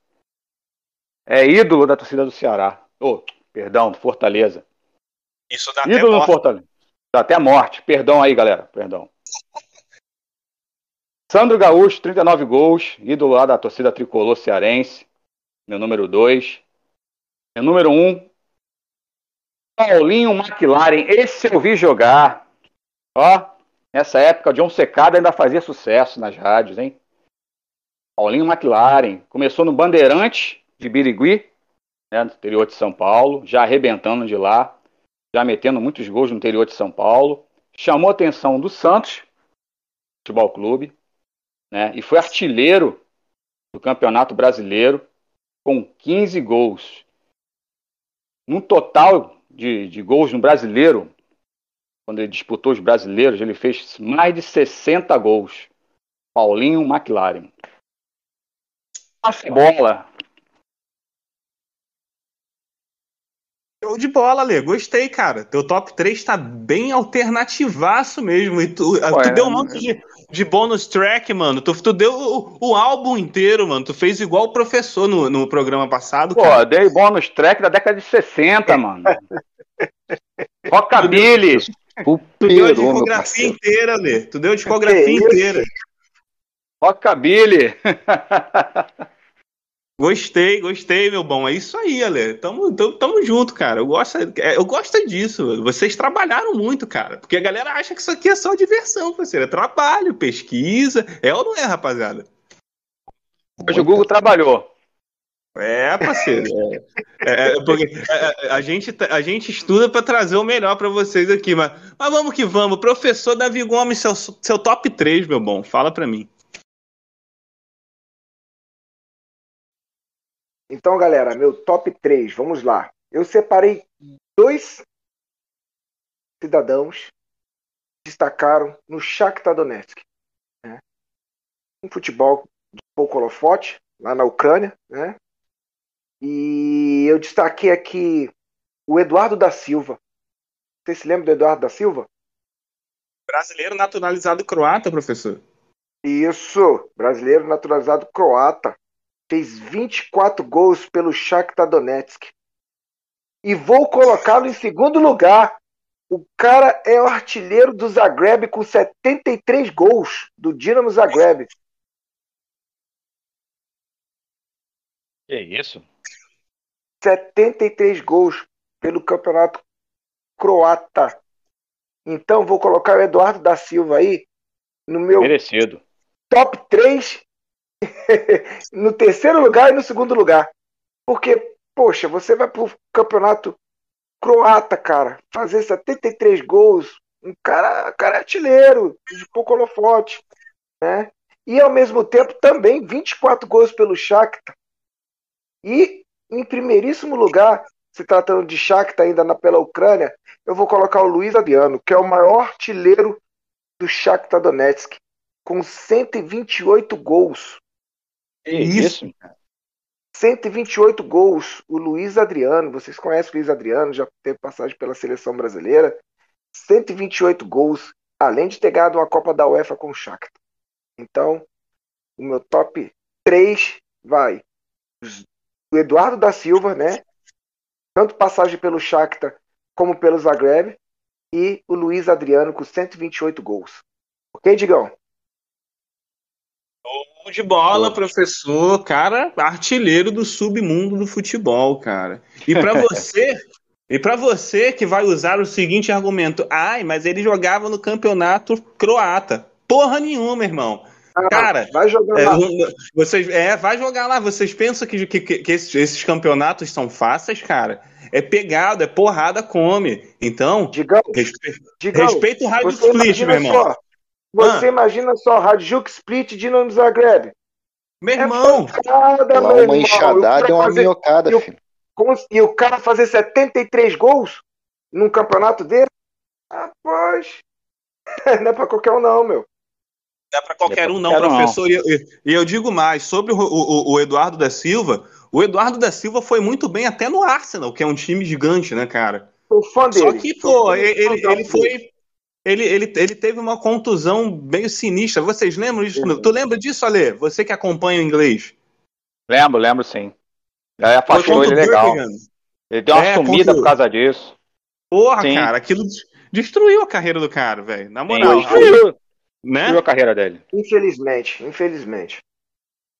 É ídolo da torcida do Ceará. Oh, perdão, do Fortaleza. Isso dá ídolo até morte. Fortaleza. Dá até morte. Perdão aí, galera, perdão. Sandro Gaúcho, trinta e nove gols, ídolo lá da torcida tricolor cearense. Meu número dois. Meu número um. Paulinho McLaren, esse eu vi jogar. Ó, nessa época, John Secada ainda fazia sucesso nas rádios, hein? Paulinho McLaren começou no Bandeirantes de Birigui, né, no interior de São Paulo, já arrebentando de lá, já metendo muitos gols no interior de São Paulo. Chamou a atenção do Santos Futebol Clube, né, e foi artilheiro do Campeonato Brasileiro com quinze gols. No total De, de gols no brasileiro, quando ele disputou os brasileiros, ele fez mais de sessenta gols. Paulinho McLaren. Nossa, bola. Show de bola, Lê. Gostei, cara. Teu top três tá bem alternativaço mesmo. E tu, Pô, tu é, deu um monte de, de bônus track, mano. Tu, tu deu o, o álbum inteiro, mano. Tu fez igual o professor no, no programa passado. Pô, cara. Dei bônus track da década de sessenta, mano. Rockabilly. Tu deu a discografia inteira, Lê. Tu deu a discografia inteira. Rockabilly. Gostei, gostei, meu bom. É isso aí, Alê. Tamo, tamo, tamo junto, cara. Eu gosto, eu gosto disso. Vocês trabalharam muito, cara. Porque a galera acha que isso aqui é só diversão, parceiro. É trabalho, pesquisa. É ou não é, rapaziada? Hoje o Google trabalhou. É, parceiro. É, é, porque a, a, gente, a gente estuda para trazer o melhor para vocês aqui, mas, mas vamos que vamos. Professor Davi Gomes, seu, seu top três, meu bom, fala para mim. Então, galera, meu top três, vamos lá. Eu separei dois cidadãos que destacaram no Shakhtar Donetsk. Né? Um futebol de pouco holofote, lá na Ucrânia, né? E eu destaquei aqui o Eduardo da Silva. Vocês se lembram do Eduardo da Silva? Brasileiro naturalizado croata, professor. Isso, brasileiro naturalizado croata. Fez vinte e quatro gols pelo Shakhtar Donetsk. E vou colocá-lo em segundo lugar. O cara é o artilheiro do Zagreb com setenta e três gols do Dinamo Zagreb. É isso? setenta e três gols pelo campeonato croata. Então vou colocar o Eduardo da Silva aí no meu merecido top três, no terceiro lugar e no segundo lugar. Porque, poxa, você vai pro campeonato croata, cara, fazer setenta e três gols, um cara, cara artilheiro, de pouco holofote, né? E ao mesmo tempo também vinte e quatro gols pelo Shakhtar. E em primeiríssimo lugar, se tratando de Shakhtar ainda na, pela Ucrânia, eu vou colocar o Luiz Adriano, que é o maior artilheiro do Shakhtar Donetsk, com cento e vinte e oito gols. É isso, cara. cento e vinte e oito gols. O Luiz Adriano, vocês conhecem o Luiz Adriano, já teve passagem pela seleção brasileira. cento e vinte e oito gols, além de ter ganhado uma Copa da UEFA com o Shakhtar. Então, o meu top três vai o Eduardo da Silva, né? Tanto passagem pelo Shakhtar como pelo Zagreb, e o Luiz Adriano com cento e vinte e oito gols. Ok, Digão? Show de bola, professor. Cara, artilheiro do submundo do futebol, cara. E pra você, e pra você que vai usar o seguinte argumento: ai, mas ele jogava no campeonato croata. Porra nenhuma, irmão. Cara, vai jogar é, lá. Vocês, é, vai jogar lá. Vocês pensam que, que, que esses, esses campeonatos são fáceis, cara? É pegado, é porrada, come. Então, Digão, respe... Digão, respeita o Rádio Split, meu irmão. Só, você ah. imagina só o Rádio Split de Dinamo Zagreb. Meu irmão. É pancada, é meu uma irmão. Enxadada e é uma fazer, minhocada, e filho. O, e o cara fazer setenta e três gols num campeonato dele? Rapaz, não é pra qualquer um não, meu. Dá para qualquer um não, professor. E eu, eu digo mais, sobre o, o, o Eduardo da Silva, o Eduardo da Silva foi muito bem até no Arsenal, que é um time gigante, né, cara? Sou fã dele. Só que, pô, ele, ele foi... Ele, ele, ele teve uma contusão meio sinistra. Vocês lembram disso? Sim. Tu lembra disso, Alê? Você que acompanha o inglês. Lembro, lembro sim. Aí afastou ele legal. Ele deu uma é, sumida por causa disso. Porra, sim. Cara, aquilo destruiu a carreira do cara, velho. Na moral. Destruiu. Né? A carreira dele. Infelizmente, infelizmente.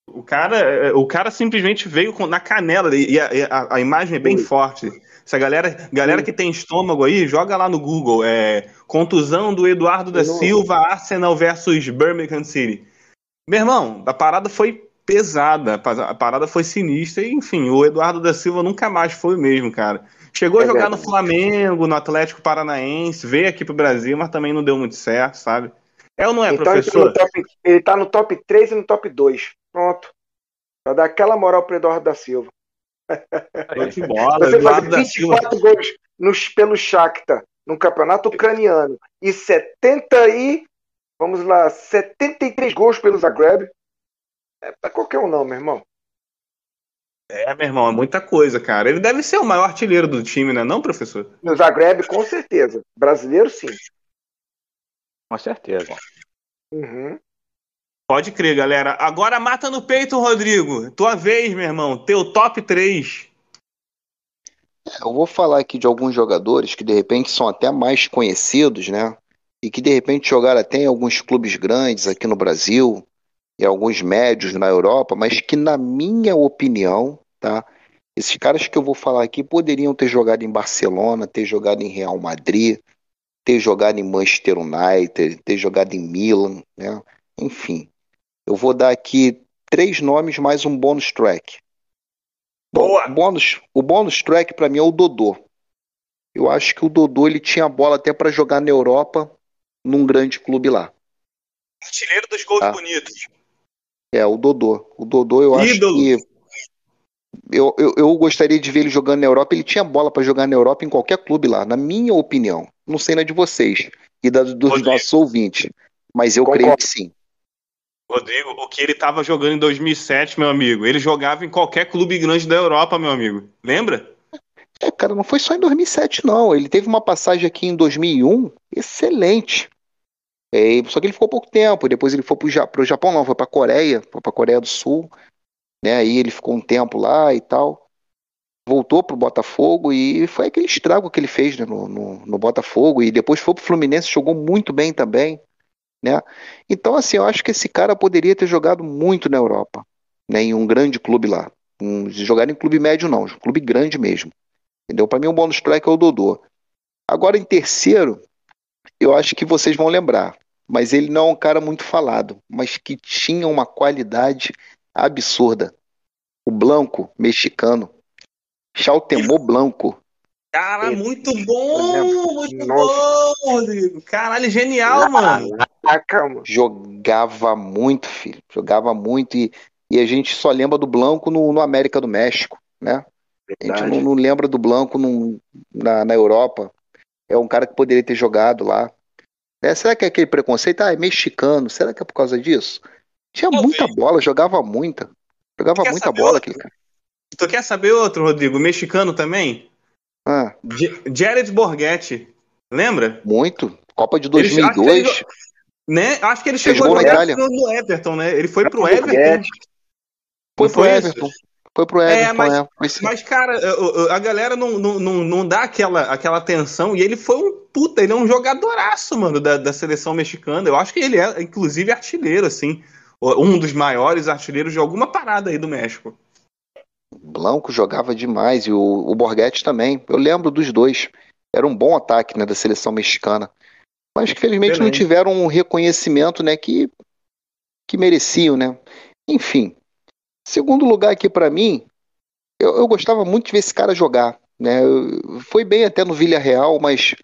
O cara, o cara simplesmente veio na canela e a, a, a imagem é bem Ui. forte. Essa galera, galera que tem estômago aí, joga lá no Google. É, contusão do Eduardo da Nossa. Silva, Arsenal versus Birmingham City. Meu irmão, a parada foi pesada, a parada foi sinistra. E, enfim, o Eduardo da Silva nunca mais foi o mesmo, cara. Chegou é a jogar verdade. no Flamengo, no Atlético Paranaense, veio aqui pro Brasil, mas também não deu muito certo, sabe? É ou não é, então, professor? Ele tá no top três e no top dois. Pronto. Pra dar aquela moral pro Eduardo da Silva. Que bola, você Eduardo faz vinte e quatro da Silva. Gols nos, pelo Shakhtar, no campeonato ucraniano. E setenta e... Vamos lá, setenta e três gols pelo Zagreb. É pra qualquer um não, meu irmão. É, meu irmão, é muita coisa, cara. Ele deve ser o maior artilheiro do time, né, não, professor? No Zagreb, com certeza. Brasileiro, sim. Com certeza. Uhum. Pode crer, galera. Agora mata no peito, Rodrigo. Tua vez, meu irmão. Teu top três. Eu vou falar aqui de alguns jogadores que de repente são até mais conhecidos, né? E que de repente jogaram até em alguns clubes grandes aqui no Brasil e alguns médios na Europa, mas que na minha opinião, tá? Esses caras que eu vou falar aqui poderiam ter jogado em Barcelona, ter jogado em Real Madrid, ter jogado em Manchester United, ter jogado em Milan, né? Enfim, eu vou dar aqui três nomes mais um bônus track. Boa! Bônus, o bônus track pra mim é o Dodô. Eu acho que o Dodô ele tinha a bola até pra jogar na Europa, num grande clube lá. Artilheiro dos gols tá? bonitos. É, o Dodô. O Dodô eu Ídolo. acho que... Eu, eu, eu gostaria de ver ele jogando na Europa. Ele tinha bola pra jogar na Europa em qualquer clube lá, na minha opinião. Não sei na de vocês e da, dos Rodrigo. nossos ouvintes. Mas eu Concordo. creio que sim. Rodrigo, o que ele tava jogando em dois mil e sete, meu amigo, ele jogava em qualquer clube grande da Europa, meu amigo. Lembra? É, cara, não foi só em dois mil e sete, não. Ele teve uma passagem aqui em dois mil e um excelente. É, só que ele ficou pouco tempo. Depois ele foi pro, pro Japão, não, foi pra Coreia, foi pra Coreia do Sul. Né, aí ele ficou um tempo lá e tal. Voltou pro Botafogo e foi aquele estrago que ele fez, né, no, no, no Botafogo. E depois foi pro Fluminense, jogou muito bem também, né? Então, assim, eu acho que esse cara poderia ter jogado muito na Europa, né, em um grande clube lá. Um, jogar em clube médio não, um clube grande mesmo. Entendeu? Para mim, um bônus track é o Dodô. Agora, em terceiro, eu acho que vocês vão lembrar, mas ele não é um cara muito falado, mas que tinha uma qualidade absurda. O Blanco, mexicano. Chaltemó Blanco. Cara, ele... muito bom! Muito Nossa. bom, Rodrigo! Caralho, genial, ah, mano! Caraca, jogava muito, filho. Jogava muito. E, e a gente só lembra do Blanco no, no América do México, né? Verdade. A gente não, não lembra do Blanco no, na, na Europa. É um cara que poderia ter jogado lá. É, será que é aquele preconceito? Ah, é mexicano. Será que é por causa disso? Tinha Talvez. muita bola, jogava muita. Jogava muita bola outro? aquele cara. Tu quer saber outro, Rodrigo? Mexicano também? Ah. G- Jared Borghetti. Lembra? Muito. Copa de dois mil e dois. Ele, acho, que ele, né? acho que ele chegou no, no Everton, né? Ele foi pro Everton. Foi pro Everton. Foi pro Everton. É, mas, é. Mas, mas, cara, a galera não, não, não dá aquela, aquela atenção. E ele foi um puta, ele é um jogadoraço, mano, da, da seleção mexicana. Eu acho que ele é, inclusive, artilheiro, assim. Um dos maiores artilheiros de alguma parada aí do México. Blanco jogava demais e o, o Borghetti também. Eu lembro dos dois. Era um bom ataque, né, da seleção mexicana. Mas que felizmente Beleza. não tiveram um reconhecimento, né, que, que mereciam, né? Enfim. Segundo lugar aqui pra mim, eu, eu gostava muito de ver esse cara jogar, né? Eu, foi bem até no Villarreal, mas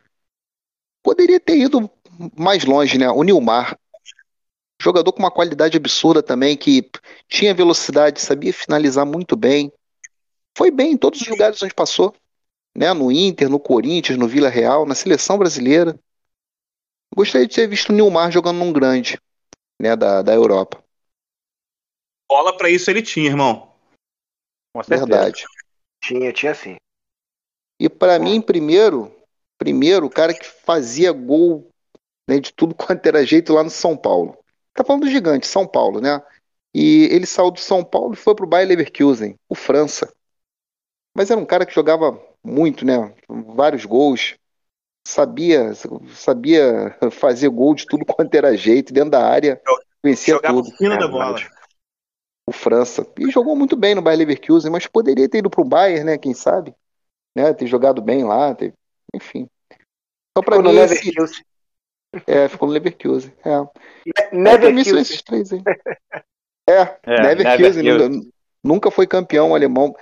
poderia ter ido mais longe, né? O Nilmar. Jogador com uma qualidade absurda também, que tinha velocidade, sabia finalizar muito bem. Foi bem em todos os lugares onde passou, né? No Inter, no Corinthians, no Villarreal, na seleção brasileira. Gostaria de ter visto o Nilmar jogando num grande, né, da, da Europa. Bola pra isso ele tinha, irmão. Com certeza. Verdade. Tinha, tinha sim. E pra Bom. mim, primeiro, primeiro, o cara que fazia gol, né, de tudo quanto era jeito lá no São Paulo. Tá falando do gigante, São Paulo, né? E ele saiu do São Paulo e foi pro Bayer Leverkusen, o França. Mas era um cara que jogava muito, né? Vários gols. Sabia, sabia fazer gol de tudo quanto era jeito. Dentro da área, vencia jogava tudo. Jogava da bola. O França. E jogou muito bem no Bayer Leverkusen, mas poderia ter ido pro Bayer, né? Quem sabe? Né? Ter jogado bem lá. Ter... Enfim. Só pra ficou mim... Esse... É, ficou no Leverkusen. É. Neverkusen. Esses três aí. É, é Neverkusen Never nunca foi campeão alemão.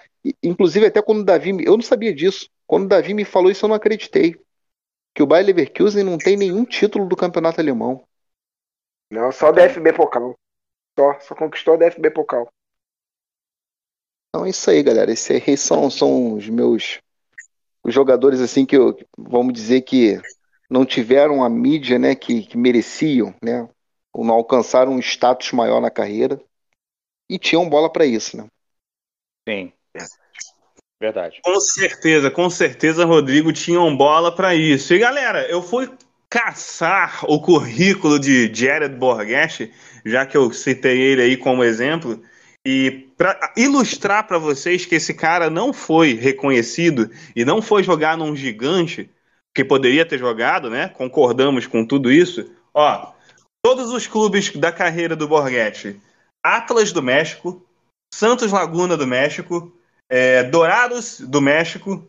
Inclusive, até quando o Davi... Eu não sabia disso. Quando o Davi me falou isso, eu não acreditei. Que o Bayer Leverkusen não tem nenhum título do campeonato alemão. Não, só da F B Pokal. Só, só conquistou da F B Pokal. Então é isso aí, galera. Esses aí são, são os meus... Os jogadores, assim, que eu... Vamos dizer que não tiveram a mídia, né, que, que mereciam, né? Ou não alcançaram um status maior na carreira e tinham bola pra isso, né? Sim, verdade. Com certeza, com certeza, Rodrigo, tinham bola pra isso. E galera, eu fui caçar o currículo de Jared Borghetti, já que eu citei ele aí como exemplo, e pra ilustrar pra vocês que esse cara não foi reconhecido e não foi jogar num gigante, que poderia ter jogado, né? Concordamos com tudo isso. Ó, todos os clubes da carreira do Borghetti: Atlas do México, Santos Laguna do México, é, Dourados do México,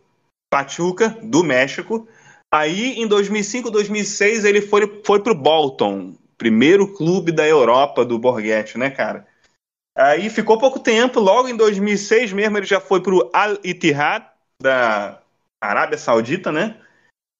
Pachuca do México. Aí em dois mil e cinco, dois mil e seis ele foi, foi pro Bolton, primeiro clube da Europa do Borghetti, né, cara? Aí ficou pouco tempo, logo em dois mil e seis mesmo ele já foi pro Al Ittihad da Arábia Saudita, né?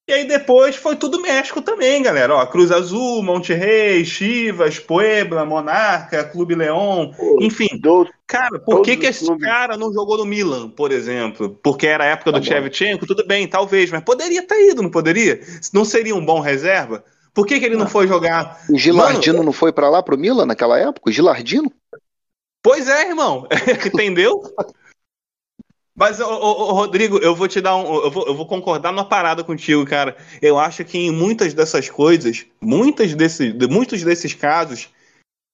E aí depois foi tudo México também, galera. Ó, Cruz Azul, Monterrey, Chivas, Puebla, Monarca, Clube León, pô, enfim. Do, cara, por que que esse cara não jogou no Milan, por exemplo? Porque era a época do tá Shevchenko, tudo bem, talvez, mas poderia ter ido, não poderia? Não seria um bom reserva? Por que que ele não ah, foi jogar? O Gilardino Mano, não foi pra lá, pro Milan, naquela época? O Gilardino? Pois é, irmão. Entendeu? Mas, ô, ô, Rodrigo, eu vou te dar um. Eu vou, eu vou concordar numa parada contigo, cara. Eu acho que em muitas dessas coisas, muitas desses, muitos desses casos,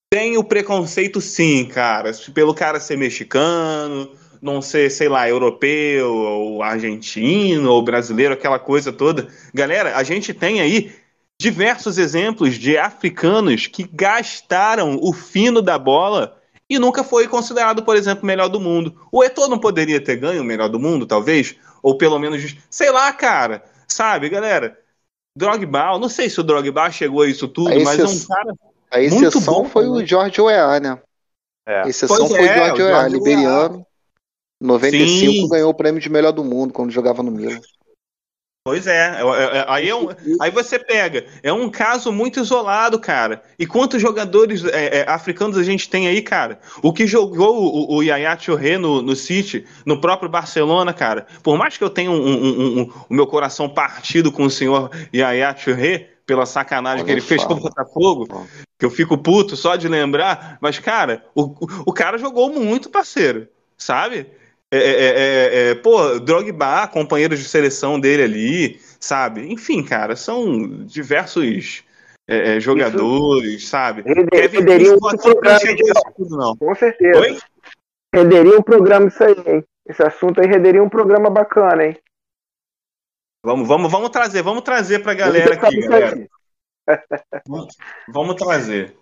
tem o preconceito, sim, cara. Pelo cara ser mexicano, não ser, sei lá, europeu, ou argentino, ou brasileiro, aquela coisa toda. Galera, a gente tem aí diversos exemplos de africanos que gastaram o fino da bola. E nunca foi considerado, por exemplo, o melhor do mundo. O Eto'o não poderia ter ganho o melhor do mundo, talvez? Ou pelo menos, sei lá, cara. Sabe, galera? Drogba, não sei se o Drogba chegou a isso tudo, mas é um cara a muito bom. Foi o George Weah, né? É. A exceção pois foi é, o George Weah, liberiano. Em noventa e cinco Sim. ganhou o prêmio de melhor do mundo quando jogava no Milan. Pois é, aí, é um, aí você pega, é um caso muito isolado, cara, e quantos jogadores é, é, africanos a gente tem aí, cara, o que jogou o, o Yaya Touré no, no City, no próprio Barcelona, cara, por mais que eu tenha um, um, um, um, o meu coração partido com o senhor Yaya Touré, pela sacanagem Olha que ele fez com o Botafogo, que eu fico puto só de lembrar, mas cara, o, o cara jogou muito, parceiro, sabe? É, é, é, é, pô, Drogba, companheiros de seleção dele ali, sabe? Enfim, cara, são diversos é, é, jogadores, isso, sabe? Renderia um programa, não. Com certeza. Oi? Renderia um programa isso aí, hein? Esse assunto aí renderia um programa bacana, hein? Vamos, vamos, vamos trazer, vamos trazer pra galera aqui, galera. vamos, vamos trazer.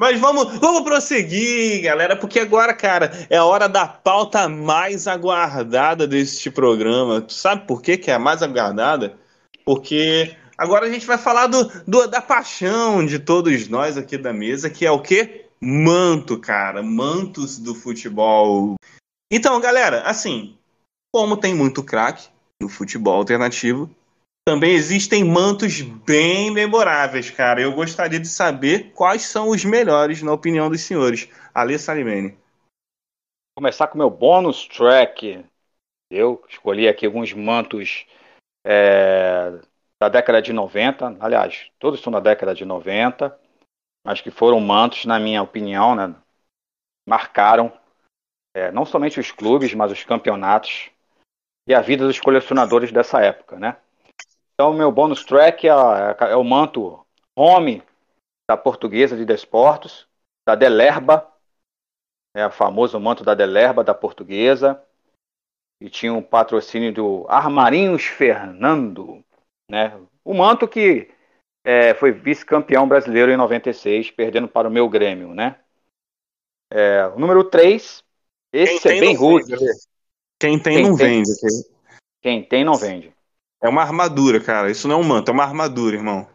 Mas vamos, vamos prosseguir, galera, porque agora, cara, é a hora da pauta mais aguardada deste programa. Tu sabe por que que é a mais aguardada? Porque agora a gente vai falar do, do, da paixão de todos nós aqui da mesa, que é o quê? Manto, cara, mantos do futebol. Então, galera, assim, como tem muito craque no futebol alternativo, também existem mantos bem memoráveis, cara. Eu gostaria de saber quais são os melhores, na opinião dos senhores. Alê Salimene. Vou começar com o meu bônus track. Eu escolhi aqui alguns mantos é, da década de noventa. Aliás, todos são da década de noventa. Mas que foram mantos, na minha opinião, né, marcaram é, não somente os clubes, mas os campeonatos e a vida dos colecionadores dessa época, né? Então, meu bônus track é, é o manto home da Portuguesa de Desportos, da Delerba, é o famoso manto da Delerba, da Portuguesa, e tinha um patrocínio do Armarinhos Fernando, né? O manto que é, foi vice-campeão brasileiro em noventa e seis, perdendo para o meu Grêmio, né? É, o número três, esse quem é bem rude. Vende. Quem tem quem não tem, vende. Quem tem não vende. É uma armadura, cara. Isso não é um manto, é uma armadura, irmão.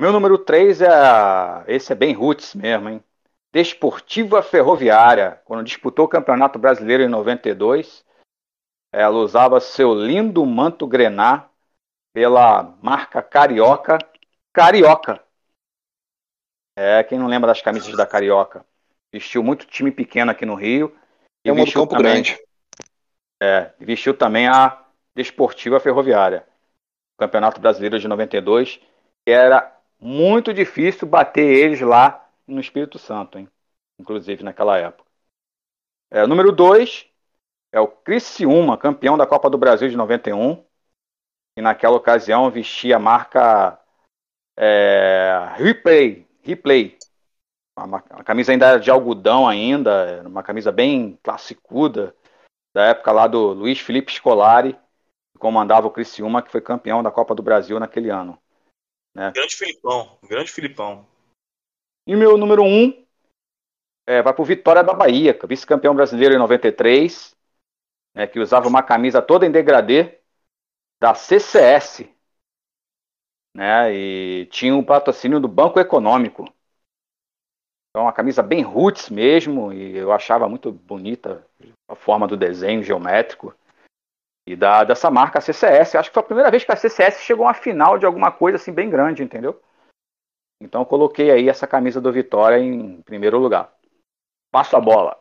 Meu número três é... Esse é bem roots mesmo, hein? Desportiva Ferroviária. Quando disputou o Campeonato Brasileiro em noventa e dois, ela usava seu lindo manto grená pela marca Carioca. Carioca. É, quem não lembra das camisas da Carioca? Vestiu muito time pequeno aqui no Rio. E é um vestiu campo também... grande. É, vestiu também a... Desportiva Ferroviária, Campeonato Brasileiro de noventa e dois, que era muito difícil bater eles lá no Espírito Santo, hein? Inclusive naquela época. É, número dois é o Criciúma, campeão da Copa do Brasil de noventa e um, e naquela ocasião vestia a marca é, Replay, Replay. A, a camisa ainda era de algodão ainda, era uma camisa bem classicuda, da época lá do Luiz Felipe Scolari, comandava o Criciúma, que foi campeão da Copa do Brasil naquele ano. Né? Grande Filipão, grande Filipão. E meu número um é, vai para o Vitória da Bahia, vice-campeão brasileiro em noventa e três, né, que usava uma camisa toda em degradê da C C S. Né, e tinha um patrocínio do Banco Econômico. É uma camisa bem roots mesmo, e eu achava muito bonita a forma do desenho geométrico. E da, dessa marca a C C S. Acho que foi a primeira vez que a C C S chegou a uma final de alguma coisa assim bem grande, entendeu? Então eu coloquei aí essa camisa do Vitória em primeiro lugar. Passo a bola.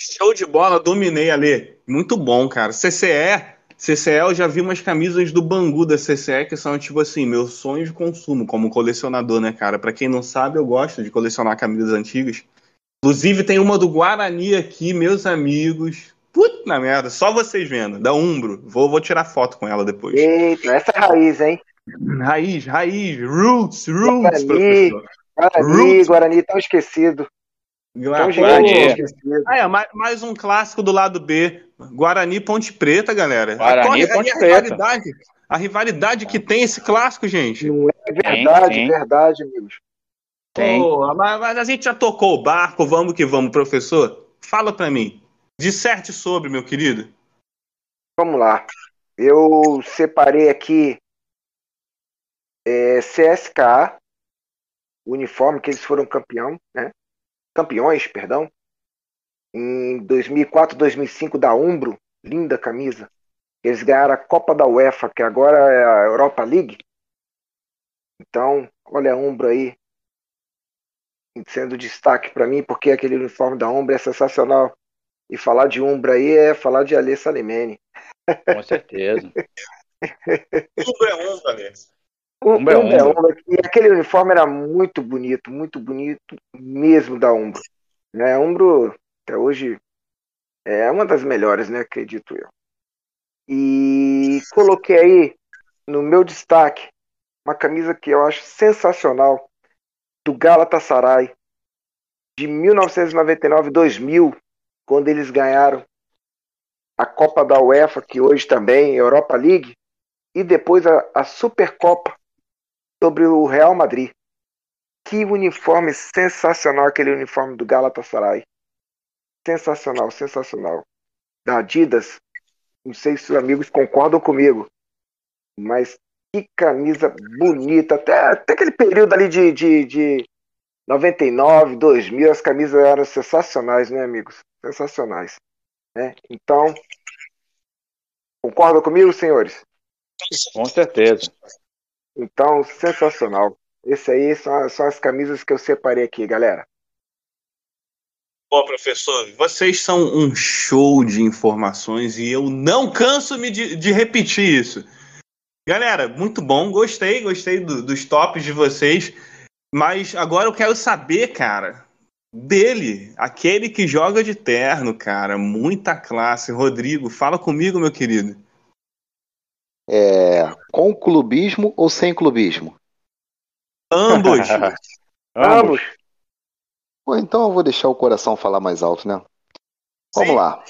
Show de bola, dominei, Alê. Muito bom, cara. C C E, C C E, eu já vi umas camisas do Bangu da C C E que são tipo assim, meus sonhos de consumo como colecionador, né, cara? Pra quem não sabe, eu gosto de colecionar camisas antigas. Inclusive tem uma do Guarani aqui, meus amigos. Puta na merda, só vocês vendo, da Umbro. Vou, vou tirar foto com ela depois. Eita, essa é a raiz, hein? Raiz, raiz, roots, roots, Guarani, professor. Guarani, roots. Guarani, tão esquecido. Guarani. Tão Guarani. esquecido. Ah, é, mais, mais um clássico do lado B. Guarani Ponte Preta, galera. Guarani Ponte, Ponte Preta. Rivalidade, a rivalidade que tem esse clássico, gente. Não é verdade, tem, tem. verdade, amigos. Tem. Pô, mas, mas a gente já tocou o barco, vamos que vamos, professor. Fala pra mim. Disserte sobre, meu querido. Vamos lá. Eu separei aqui é, C S K A, o uniforme que eles foram campeão, né? campeões perdão, em dois mil e quatro, dois mil e cinco da Umbro. Linda camisa. Eles ganharam a Copa da UEFA, que agora é a Europa League. Então, olha a Umbro aí sendo destaque para mim, porque aquele uniforme da Umbro é sensacional. E falar de Umbra aí é falar de Alê Salimene. Com certeza. Umbra é Umbra, Alê. Umbra é Umbra. Umbra. E aquele uniforme era muito bonito, muito bonito mesmo da Umbra. Né? A Umbra, até hoje, é uma das melhores, né? Acredito eu. E coloquei aí, no meu destaque, uma camisa que eu acho sensacional, do Galatasaray, de mil novecentos e noventa e nove a dois mil. Quando eles ganharam a Copa da UEFA, que hoje também é Europa League, e depois a, a Supercopa sobre o Real Madrid. Que uniforme sensacional, aquele uniforme do Galatasaray. Sensacional, sensacional. Da Adidas, não sei se os amigos concordam comigo, mas que camisa bonita. Até, até aquele período ali de, de, de noventa e nove, dois mil, as camisas eram sensacionais, né, amigos? Sensacionais. Né? Então, concordam comigo, senhores? Com certeza. Então, sensacional. Esse aí são, são as camisas que eu separei aqui, galera. Bom, professor, vocês são um show de informações e eu não canso me de, de repetir isso. Galera, muito bom. Gostei, gostei do, dos tops de vocês. Mas agora eu quero saber, cara... Dele, aquele que joga de terno, cara, muita classe. Rodrigo, fala comigo, meu querido. É, com clubismo ou sem clubismo? Ambos. Ambos. Pô, então eu vou deixar o coração falar mais alto, né? Sim. Vamos lá.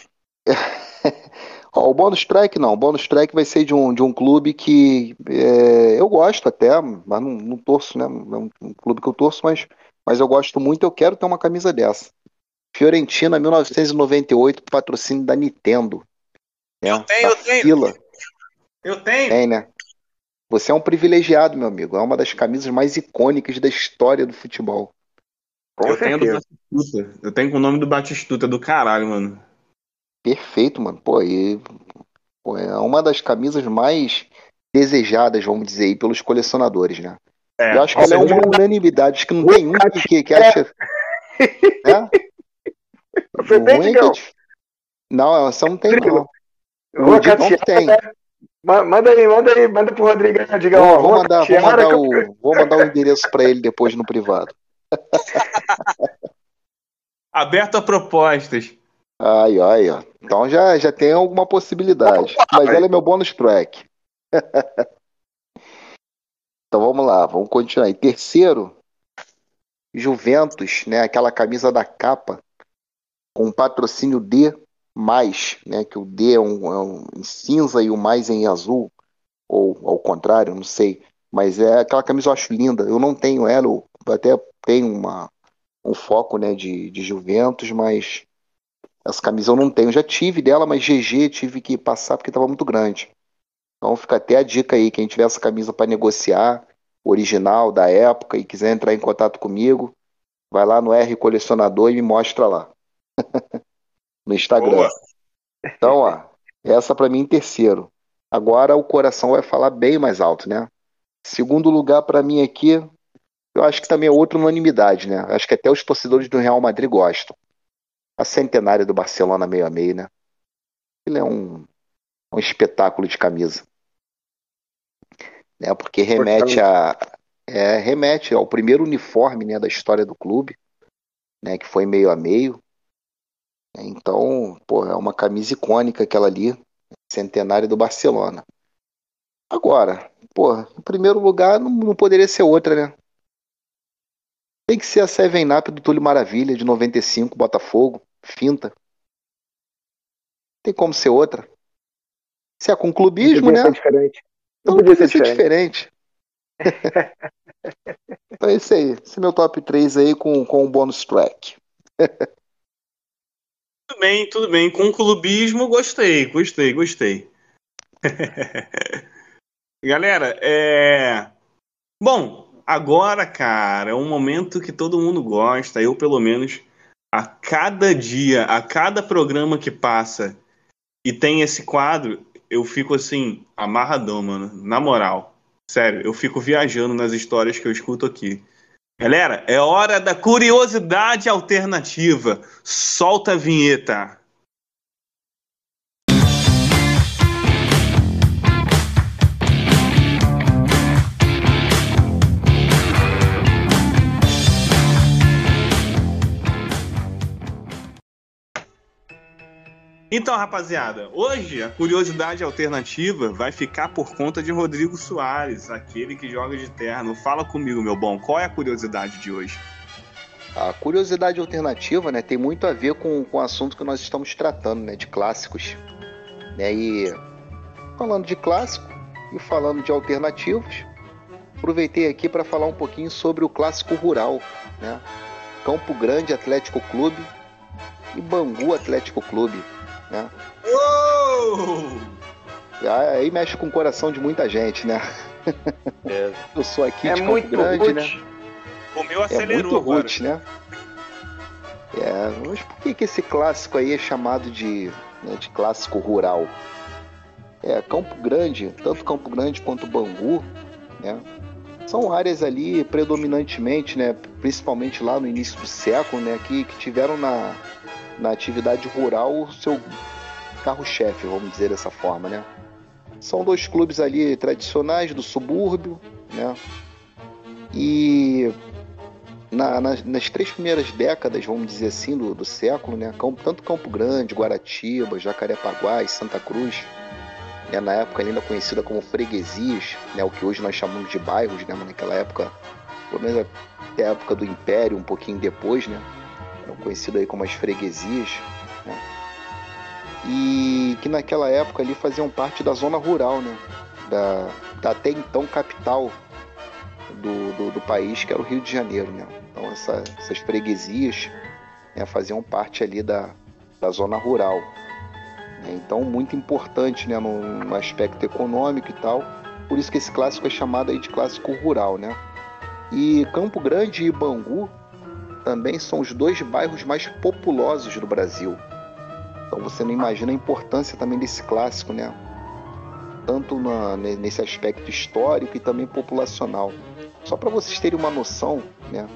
Ó, o bônus track não, o bônus track vai ser de um, de um clube que é, eu gosto até, mas não, não torço, né? É um, um clube que eu torço, mas... mas eu gosto muito, eu quero ter uma camisa dessa. Fiorentina, mil novecentos e noventa e oito, patrocínio da Nintendo. Né? Eu tenho, da eu tenho. Fila. Eu tenho. Tem, né? Você é um privilegiado, meu amigo. É uma das camisas mais icônicas da história do futebol. Com eu tenho do Batistuta. Eu tenho com o nome do Batistuta, do caralho, mano. Perfeito, mano. Pô, e... Pô, é uma das camisas mais desejadas, vamos dizer aí, pelos colecionadores, né? É, eu acho que ela é uma unanimidade, acho que não tem um que, que acha. Né? Foi bem, Digão. Que... Não, essa não tem, não. O Digão que tem. Manda aí, manda aí, manda pro Rodrigo. Digão, ó, vou, mandar, vou, mandar o, vou mandar o endereço pra ele depois no privado. Aberto a propostas. Ai, ai, ó. Então já, já tem alguma possibilidade. Mas ela é meu bônus track. Então vamos lá, vamos continuar. E terceiro, Juventus, né? Aquela camisa da capa com patrocínio D mais, né? Que o D é, um, é um, em cinza e o mais é em azul, ou ao contrário, não sei. Mas é aquela camisa eu acho linda. Eu não tenho ela, eu até tenho uma, um foco, né, de, de Juventus, mas essa camisa eu não tenho. Eu já tive dela, mas G G tive que passar porque estava muito grande. Então fica até a dica aí, quem tiver essa camisa para negociar, original da época e quiser entrar em contato comigo, vai lá no R Colecionador e me mostra lá. No Instagram. Boa. Então, ó, essa pra mim em terceiro. Agora o coração vai falar bem mais alto, né? Segundo lugar pra mim aqui, eu acho que também é outra unanimidade, né? Acho que até os torcedores do Real Madrid gostam. A centenária do Barcelona meio a meio, né? Ele é um, um espetáculo de camisa. Né? Porque remete a, é, remete ao primeiro uniforme, né, da história do clube, né, que foi meio a meio. Então, pô, é uma camisa icônica aquela ali, centenária do Barcelona. Agora, pô, em primeiro lugar não, não poderia ser outra, né? Tem que ser a Seven Up do Túlio Maravilha, de noventa e cinco, Botafogo, finta. Tem como ser outra. Se é com clubismo, né? Não podia ser diferente. Não, não podia ser diferente. Ser diferente. Então é isso aí. Esse é meu top três aí com, com um bônus track. Tudo bem, tudo bem. Com clubismo, gostei, gostei, gostei. Galera, é... Bom, agora, cara, é um momento que todo mundo gosta. Eu, pelo menos, a cada dia, a cada programa que passa e tem esse quadro, eu fico assim, amarradão, mano. Na moral. Sério, eu fico viajando nas histórias que eu escuto aqui. Galera, é hora da curiosidade alternativa. Solta a vinheta. Então, rapaziada, hoje a curiosidade alternativa vai ficar por conta de Rodrigo Soares, aquele que joga de terno. Fala comigo, meu bom, qual é a curiosidade de hoje? A curiosidade alternativa, né, tem muito a ver com, com o assunto que nós estamos tratando, né, de clássicos. Né, e falando de clássico e falando de alternativos, aproveitei aqui para falar um pouquinho sobre o clássico rural, né? Campo Grande Atlético Clube e Bangu Atlético Clube. Né? Aí mexe com o coração de muita gente, né? É. Eu sou aqui é de Campo Grande, né? O meu acelerou, é muito root, né? É, mas por que, que esse clássico aí é chamado de, né, de clássico rural? É, Campo Grande, tanto Campo Grande quanto Bangu, né, são áreas ali predominantemente, né, principalmente lá no início do século, né, que, que tiveram na... na atividade rural o seu carro-chefe, vamos dizer dessa forma, né? São dois clubes ali tradicionais do subúrbio, né? E na, nas, nas três primeiras décadas, vamos dizer assim, do, do século, né? Campo, tanto Campo Grande, Guaratiba, Jacarepaguá e Santa Cruz, né, na época ainda conhecida como freguesias, né, o que hoje nós chamamos de bairros, né? Mas naquela época, pelo menos até a época do Império, um pouquinho depois, né, conhecido aí como as freguesias, né? E que naquela época ali faziam parte da zona rural, né, da, da até então capital do, do, do país, que era o Rio de Janeiro, né? Então essa, essas freguesias, né, faziam parte ali da, da zona rural, né? Então muito importante, né, no, no aspecto econômico e tal, por isso que esse clássico é chamado aí de clássico rural, né? E Campo Grande e Bangu também são os dois bairros mais populosos do Brasil. Então você não imagina a importância também desse clássico, né? Tanto na, nesse aspecto histórico e também populacional. Só para vocês terem uma noção, né,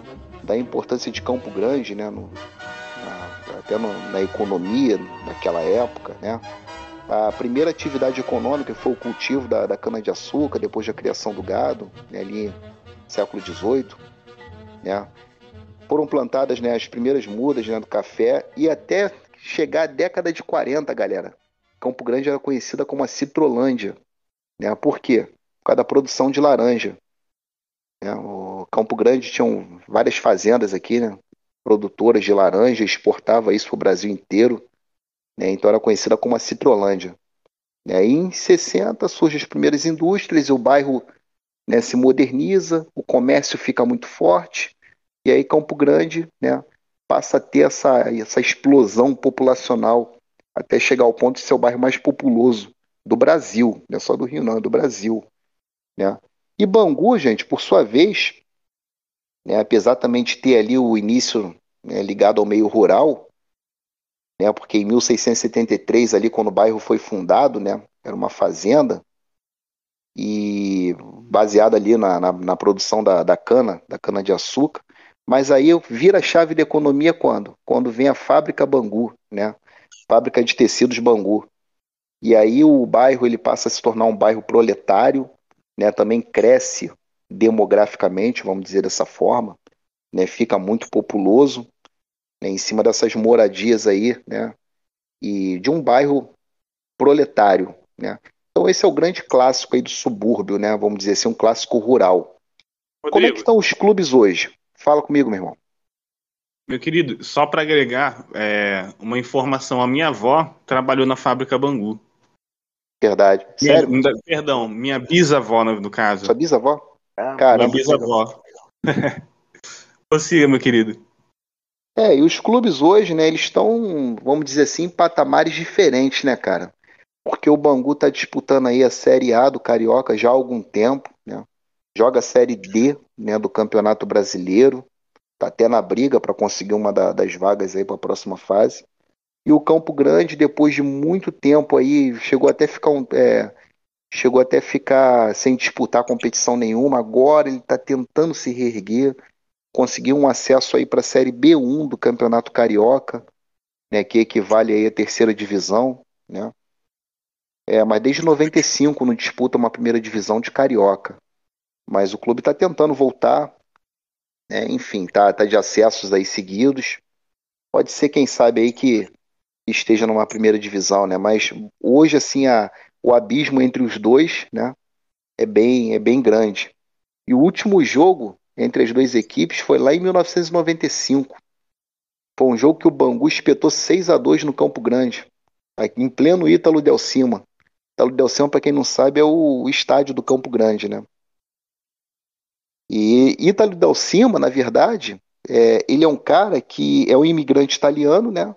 da importância de Campo Grande, né, no, na, até no, na economia naquela época, né? A primeira atividade econômica foi o cultivo da, da cana-de-açúcar, depois da criação do gado, né, ali no século dezoito, né? Foram plantadas, né, as primeiras mudas, né, do café, e até chegar à década de quarenta, galera, Campo Grande era conhecida como a Citrolândia, né? Por quê? Por causa da produção de laranja, né? O Campo Grande tinha várias fazendas aqui, né, produtoras de laranja, exportava isso para o Brasil inteiro, né? Então era conhecida como a Citrolândia, né? E em sessenta surgem as primeiras indústrias e o bairro, né, se moderniza, o comércio fica muito forte. E aí Campo Grande, né, passa a ter essa, essa explosão populacional até chegar ao ponto de ser o bairro mais populoso do Brasil, não é só do Rio não, é do Brasil, né? E Bangu, gente, por sua vez, né, apesar também de ter ali o início, né, ligado ao meio rural, né, porque em mil seiscentos e setenta e três, ali, quando o bairro foi fundado, né, era uma fazenda, e baseada ali na, na, na produção da, da cana, da cana-de-açúcar, mas aí vira a chave da economia quando? Quando vem a fábrica Bangu, né? Fábrica de tecidos Bangu. E aí o bairro ele passa a se tornar um bairro proletário, né? Também cresce demograficamente, vamos dizer dessa forma, né? Fica muito populoso, né? Em cima dessas moradias aí, né? E de um bairro proletário, né? Então esse é o grande clássico aí do subúrbio, né? Vamos dizer assim, um clássico rural. Rodrigo, como é que estão os clubes hoje? Fala comigo, meu irmão. Meu querido, só para agregar é, uma informação, a minha avó trabalhou na fábrica Bangu. Verdade. Sério? Minha, perdão, minha bisavó, no caso. Sua bisavó? Ah, caramba. Minha bisavó. Prossiga, meu querido. É, e os clubes hoje, né, eles estão, vamos dizer assim, em patamares diferentes, né, cara? Porque o Bangu está disputando aí a Série A do Carioca já há algum tempo, né? Joga a Série D, né, do Campeonato Brasileiro, está até na briga para conseguir uma da, das vagas aí para a próxima fase. E o Campo Grande, depois de muito tempo aí, chegou até ficar um, é, chegou até ficar sem disputar competição nenhuma. Agora ele está tentando se reerguer, conseguiu um acesso aí para a Série B um do Campeonato Carioca, né, que equivale aí à terceira divisão, né? É, mas desde noventa e cinco não disputa uma primeira divisão de Carioca. Mas o clube está tentando voltar, né? Enfim, está tá de acessos aí seguidos. Pode ser, quem sabe, aí que esteja numa primeira divisão, né? Mas hoje, assim, a, o abismo entre os dois, né, é, bem, é bem grande. E o último jogo entre as duas equipes foi lá em mil novecentos e noventa e cinco. Foi um jogo que o Bangu espetou seis a dois no Campo Grande, aqui em pleno Ítalo Delcima. Ítalo Delcima, para quem não sabe, é o estádio do Campo Grande, né? E Ítalo Delcima, na verdade, é, ele é um cara que é um imigrante italiano, né?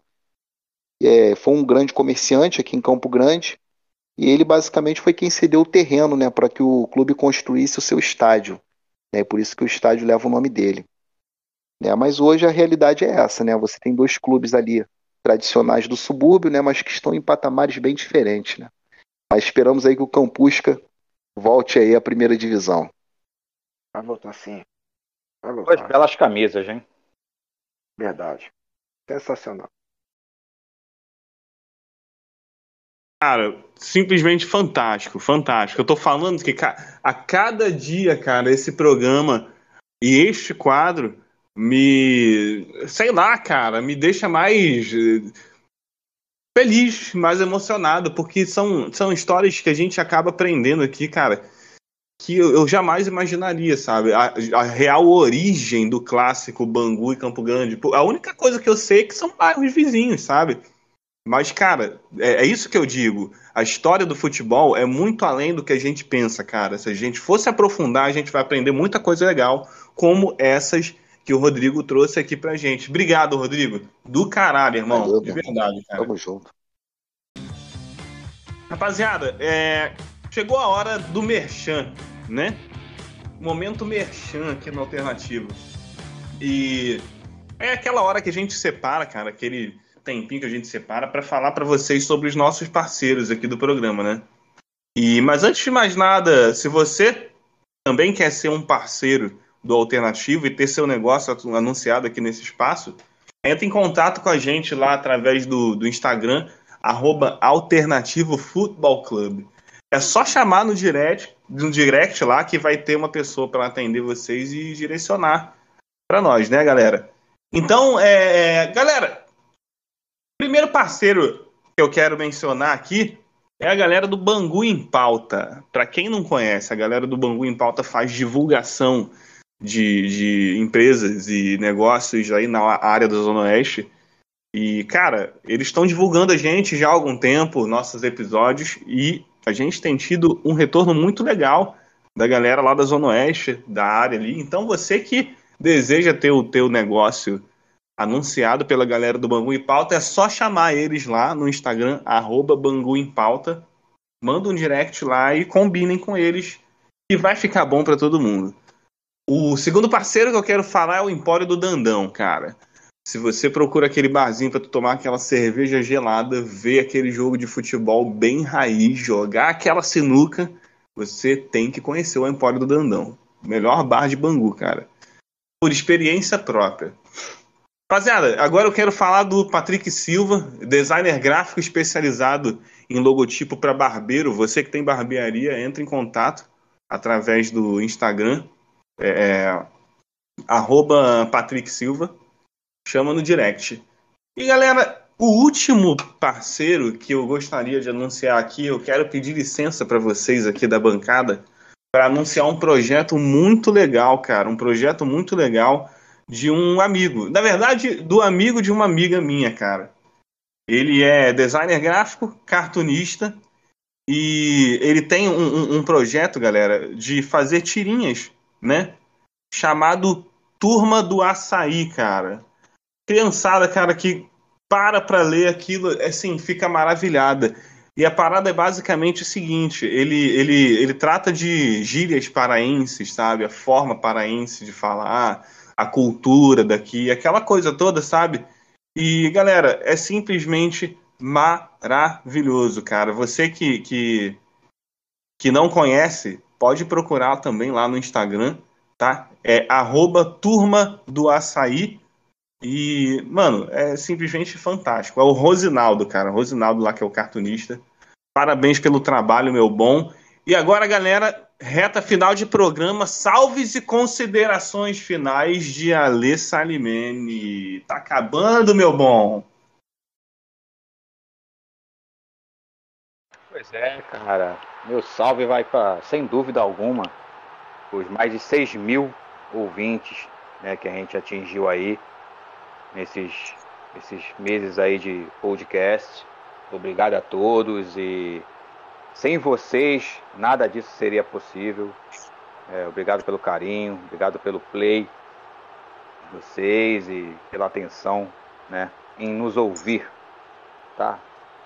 É, foi um grande comerciante aqui em Campo Grande, e ele basicamente foi quem cedeu o terreno, né, para que o clube construísse o seu estádio, né? Por isso que o estádio leva o nome dele, né? Mas hoje a realidade é essa, né? Você tem dois clubes ali tradicionais do subúrbio, né, mas que estão em patamares bem diferentes, né? Mas esperamos aí que o Campusca volte aí à primeira divisão. Vai voltar, sim. Vai voltar. Duas belas camisas, hein? Verdade. Sensacional. Cara, simplesmente fantástico, fantástico. Eu tô falando que a cada dia, cara, esse programa e este quadro me... Sei lá, cara, me deixa mais feliz, mais emocionado, porque são, são histórias que a gente acaba aprendendo aqui, cara, que eu jamais imaginaria, sabe? A, a real origem do clássico Bangu e Campo Grande. A única coisa que eu sei é que são bairros vizinhos, sabe? Mas, cara, é, é isso que eu digo. A história do futebol é muito além do que a gente pensa, cara. Se a gente fosse aprofundar, a gente vai aprender muita coisa legal, como essas que o Rodrigo trouxe aqui pra gente. Obrigado, Rodrigo. Do caralho, irmão. Valeu, de verdade, cara. Tamo junto. Rapaziada, é... chegou a hora do merchan, né? Momento merchan aqui no Alternativo. E é aquela hora que a gente separa, cara, aquele tempinho que a gente separa para falar para vocês sobre os nossos parceiros aqui do programa, né? E, mas antes de mais nada, se você também quer ser um parceiro do Alternativo e ter seu negócio anunciado aqui nesse espaço, entre em contato com a gente lá através do, do Instagram, arroba Alternativo Futebol Clube. É só chamar no direct, no direct lá que vai ter uma pessoa para atender vocês e direcionar para nós, né, galera? Então, é, galera, o primeiro parceiro que eu quero mencionar aqui é a galera do Bangu em Pauta. Para quem não conhece, a galera do Bangu em Pauta faz divulgação de, de empresas e negócios aí na área da Zona Oeste. E, cara, eles estão divulgando a gente já há algum tempo, nossos episódios, e a gente tem tido um retorno muito legal da galera lá da Zona Oeste, da área ali. Então, você que deseja ter o teu negócio anunciado pela galera do Bangu em Pauta, é só chamar eles lá no Instagram, arroba Bangu em Pauta. Manda um direct lá e combinem com eles e vai ficar bom pra todo mundo. O segundo parceiro que eu quero falar é o Empório do Dandão, cara. Se você procura aquele barzinho pra tu tomar aquela cerveja gelada, ver aquele jogo de futebol bem raiz, jogar aquela sinuca, você tem que conhecer o Empório do Dandão. Melhor bar de Bangu, cara. Por experiência própria. Rapaziada, agora eu quero falar do Patrick Silva, designer gráfico especializado em logotipo pra barbeiro. Você que tem barbearia, entra em contato através do Instagram. É, arroba Patrick Silva, chama no direct. E galera, o último parceiro que eu gostaria de anunciar aqui, eu quero pedir licença para vocês aqui da bancada para anunciar um projeto muito legal, cara, um projeto muito legal de um amigo, na verdade do amigo de uma amiga minha, cara. Ele é designer gráfico, cartunista, e ele tem um, um, um projeto, galera, de fazer tirinhas, né? Chamado Turma do Açaí, cara. Criançada, cara, que para pra ler aquilo, assim, fica maravilhada. E a parada é basicamente o seguinte, ele, ele, ele trata de gírias paraenses, sabe? A forma paraense de falar, a cultura daqui, aquela coisa toda, sabe? E, galera, é simplesmente maravilhoso, cara. Você que, que, que não conhece, pode procurar também lá no Instagram, tá? É arroba Turma do Açaí. E, mano, é simplesmente fantástico. É o Rosinaldo, cara. O Rosinaldo lá, que é o cartunista. Parabéns pelo trabalho, meu bom. E agora, galera, reta final de programa. Salves e considerações finais de Alê Salimene. Tá acabando, meu bom. Pois é, cara. Meu salve vai para, sem dúvida alguma, os mais de seis mil ouvintes, né, que a gente atingiu aí nesses, nesses meses aí de podcast. Obrigado a todos, e sem vocês nada disso seria possível. É, obrigado pelo carinho, obrigado pelo play de vocês e pela atenção, né, em nos ouvir, tá?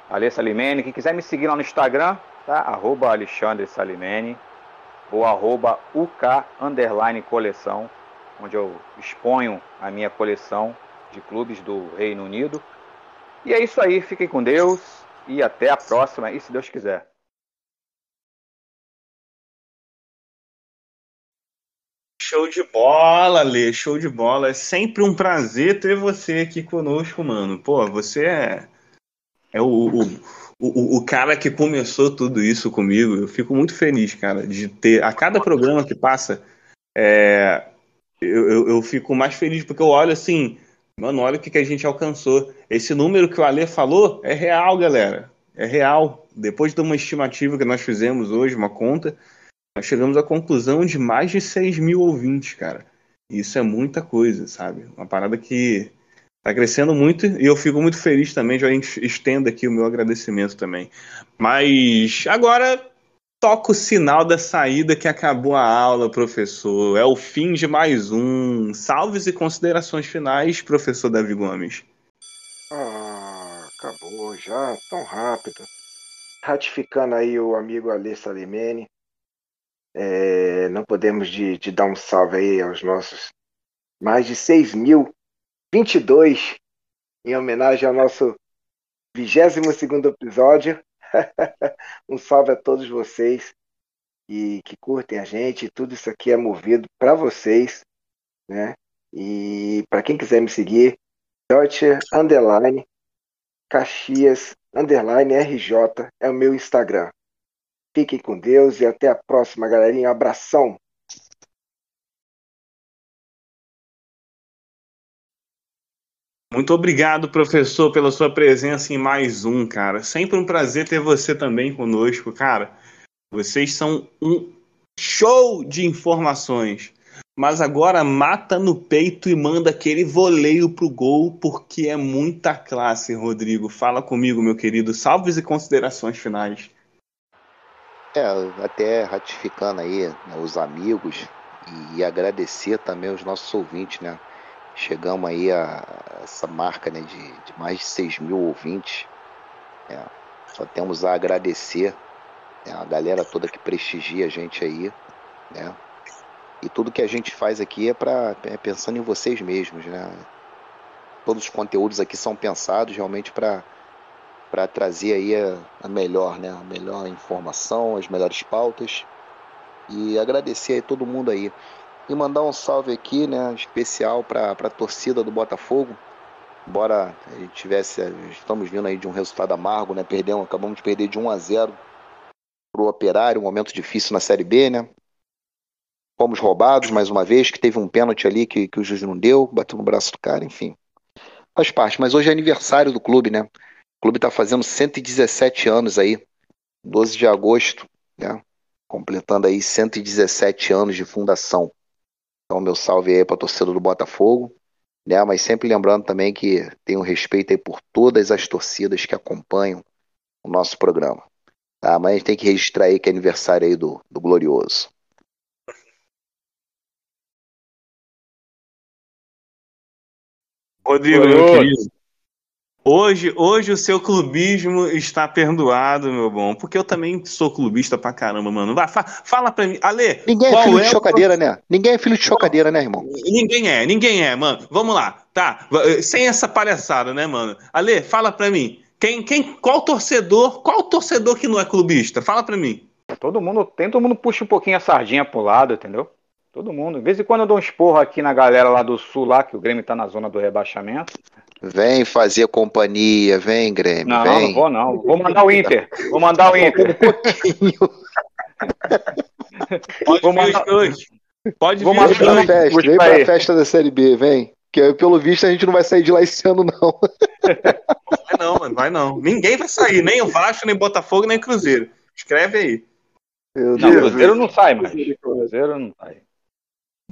Alê Salimene, quem quiser me seguir lá no Instagram, tá? Arroba Alexandre Salimene ou arroba U K underline coleção, onde eu exponho a minha coleção de clubes do Reino Unido. E é isso aí, fiquem com Deus e até a próxima, e se Deus quiser. Show de bola, Lê, show de bola. É sempre um prazer ter você aqui conosco, mano. Pô, você é, é o... o... O, o, o cara que começou tudo isso comigo. Eu fico muito feliz, cara, de ter... A cada programa que passa, é, eu, eu, eu fico mais feliz, porque eu olho assim, mano, olha o que, que a gente alcançou. Esse número que o Alê falou é real, galera. É real. Depois de uma estimativa que nós fizemos hoje, uma conta, nós chegamos à conclusão de mais de seis mil ouvintes, cara. Isso é muita coisa, sabe? Uma parada que... tá crescendo muito, e eu fico muito feliz também. Já estendo aqui o meu agradecimento também. Mas agora toca o sinal da saída, que acabou a aula, professor. É o fim de mais um. Salves e considerações finais, professor Davi Gomes. Ah, acabou já, tão rápido. Ratificando aí o amigo Alê Salimene, é, não podemos de, de dar um salve aí aos nossos mais de seis mil vinte e dois, em homenagem ao nosso vigésimo segundo episódio. Um salve a todos vocês e que curtem a gente. Tudo isso aqui é movido para vocês, né? E para quem quiser me seguir, Deutsche Underline Caxias Underline R J é o meu Instagram. Fiquem com Deus e até a próxima, galerinha. Um abração. Muito obrigado, professor, pela sua presença em mais um, cara. Sempre um prazer ter você também conosco, cara. Vocês são um show de informações. Mas agora mata no peito e manda aquele voleio pro gol, porque é muita classe, Rodrigo. Fala comigo, meu querido. Salves e considerações finais. É, até ratificando aí, né, os amigos, e agradecer também aos nossos ouvintes, né? Chegamos aí a essa marca, né, de, de mais de seis mil ouvintes. É, só temos a agradecer, né, a galera toda que prestigia a gente aí. né? E tudo que a gente faz aqui é, pra, é pensando em vocês mesmos, né? Todos os conteúdos aqui são pensados realmente para para trazer aí a, a melhor, né? A melhor informação, as melhores pautas. E agradecer aí todo mundo aí. E mandar um salve aqui, né? Especial para a torcida do Botafogo. Embora a gente tivesse, estamos vindo aí de um resultado amargo, né? Perdemos, acabamos de perder de um a zero para o Operário, um momento difícil na Série B, né? Fomos roubados mais uma vez, que teve um pênalti ali que, que o juiz não deu, bateu no braço do cara, enfim. Faz parte, mas hoje é aniversário do clube, né? O clube está fazendo cento e dezessete anos aí, doze de agosto, né? Completando aí cento e dezessete anos de fundação. Então, meu salve aí para a torcida do Botafogo, né? Mas sempre lembrando também que tenho respeito aí por todas as torcidas que acompanham o nosso programa. Tá? Mas a gente tem que registrar aí que é aniversário aí do, do Glorioso. Rodrigo, meu querido, hoje, hoje o seu clubismo está perdoado, meu bom, porque eu também sou clubista pra caramba, mano. Vai, fa- fala pra mim, Alê. Ninguém é filho é de chocadeira, o... né? Ninguém é filho de chocadeira, né, irmão? Ninguém é, ninguém é, mano. Vamos lá, tá? Sem essa palhaçada, né, mano? Alê, fala pra mim, quem, quem, qual torcedor, qual torcedor que não é clubista? Fala pra mim. Todo mundo tem, todo mundo puxa um pouquinho a sardinha pro lado, entendeu? Todo mundo. De vez em quando eu dou um esporro aqui na galera lá do Sul, lá, que o Grêmio tá na zona do rebaixamento. Vem fazer companhia, vem, Grêmio, não, vem. Não, vou não. Vou mandar o Inter. Vou mandar o Inter. Pode vou mandar... Pode vou vir mandar... pra festa, vem pra festa da Série B, vem. Que pelo visto a gente não vai sair de lá esse ano, não. Vai não, mano, vai não. Ninguém vai sair, nem o Vasco, nem Botafogo, nem Cruzeiro. Escreve aí. Meu Deus. Não, o Cruzeiro não sai mais. O Cruzeiro não sai.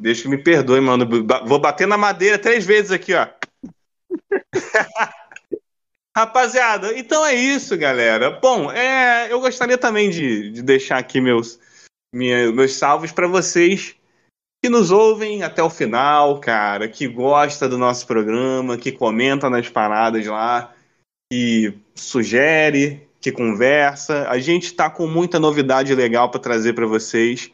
Deixa que me perdoe, mano. Vou bater na madeira três vezes aqui, ó. Rapaziada, então é isso, galera. Bom, é, eu gostaria também de, de deixar aqui meus, minha, meus salvos para vocês que nos ouvem até o final, cara, que gosta do nosso programa, que comenta nas paradas lá, que sugere, que conversa. A gente tá com muita novidade legal para trazer para vocês.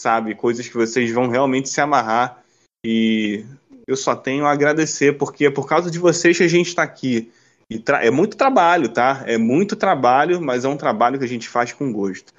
Sabe, coisas que vocês vão realmente se amarrar, e eu só tenho a agradecer, porque é por causa de vocês que a gente está aqui, e tra- é muito trabalho, tá? É muito trabalho, mas é um trabalho que a gente faz com gosto.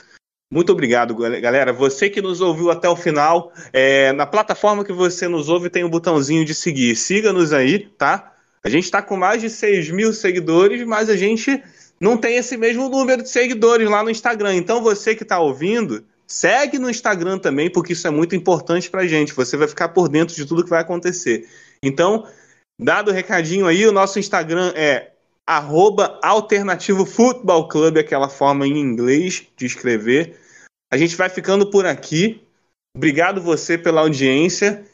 Muito obrigado, galera, você que nos ouviu até o final, é, na plataforma que você nos ouve tem um botãozinho de seguir, siga-nos aí, tá? A gente está com mais de seis mil seguidores, mas a gente não tem esse mesmo número de seguidores lá no Instagram, então você que está ouvindo, segue no Instagram também, porque isso é muito importante pra gente. Você vai ficar por dentro de tudo que vai acontecer. Então, dado o recadinho aí, o nosso Instagram é arroba alternativo futebol club, aquela forma em inglês de escrever. A gente vai ficando por aqui. Obrigado você pela audiência.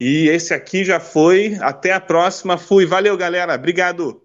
E esse aqui já foi. Até a próxima. Fui. Valeu, galera. Obrigado.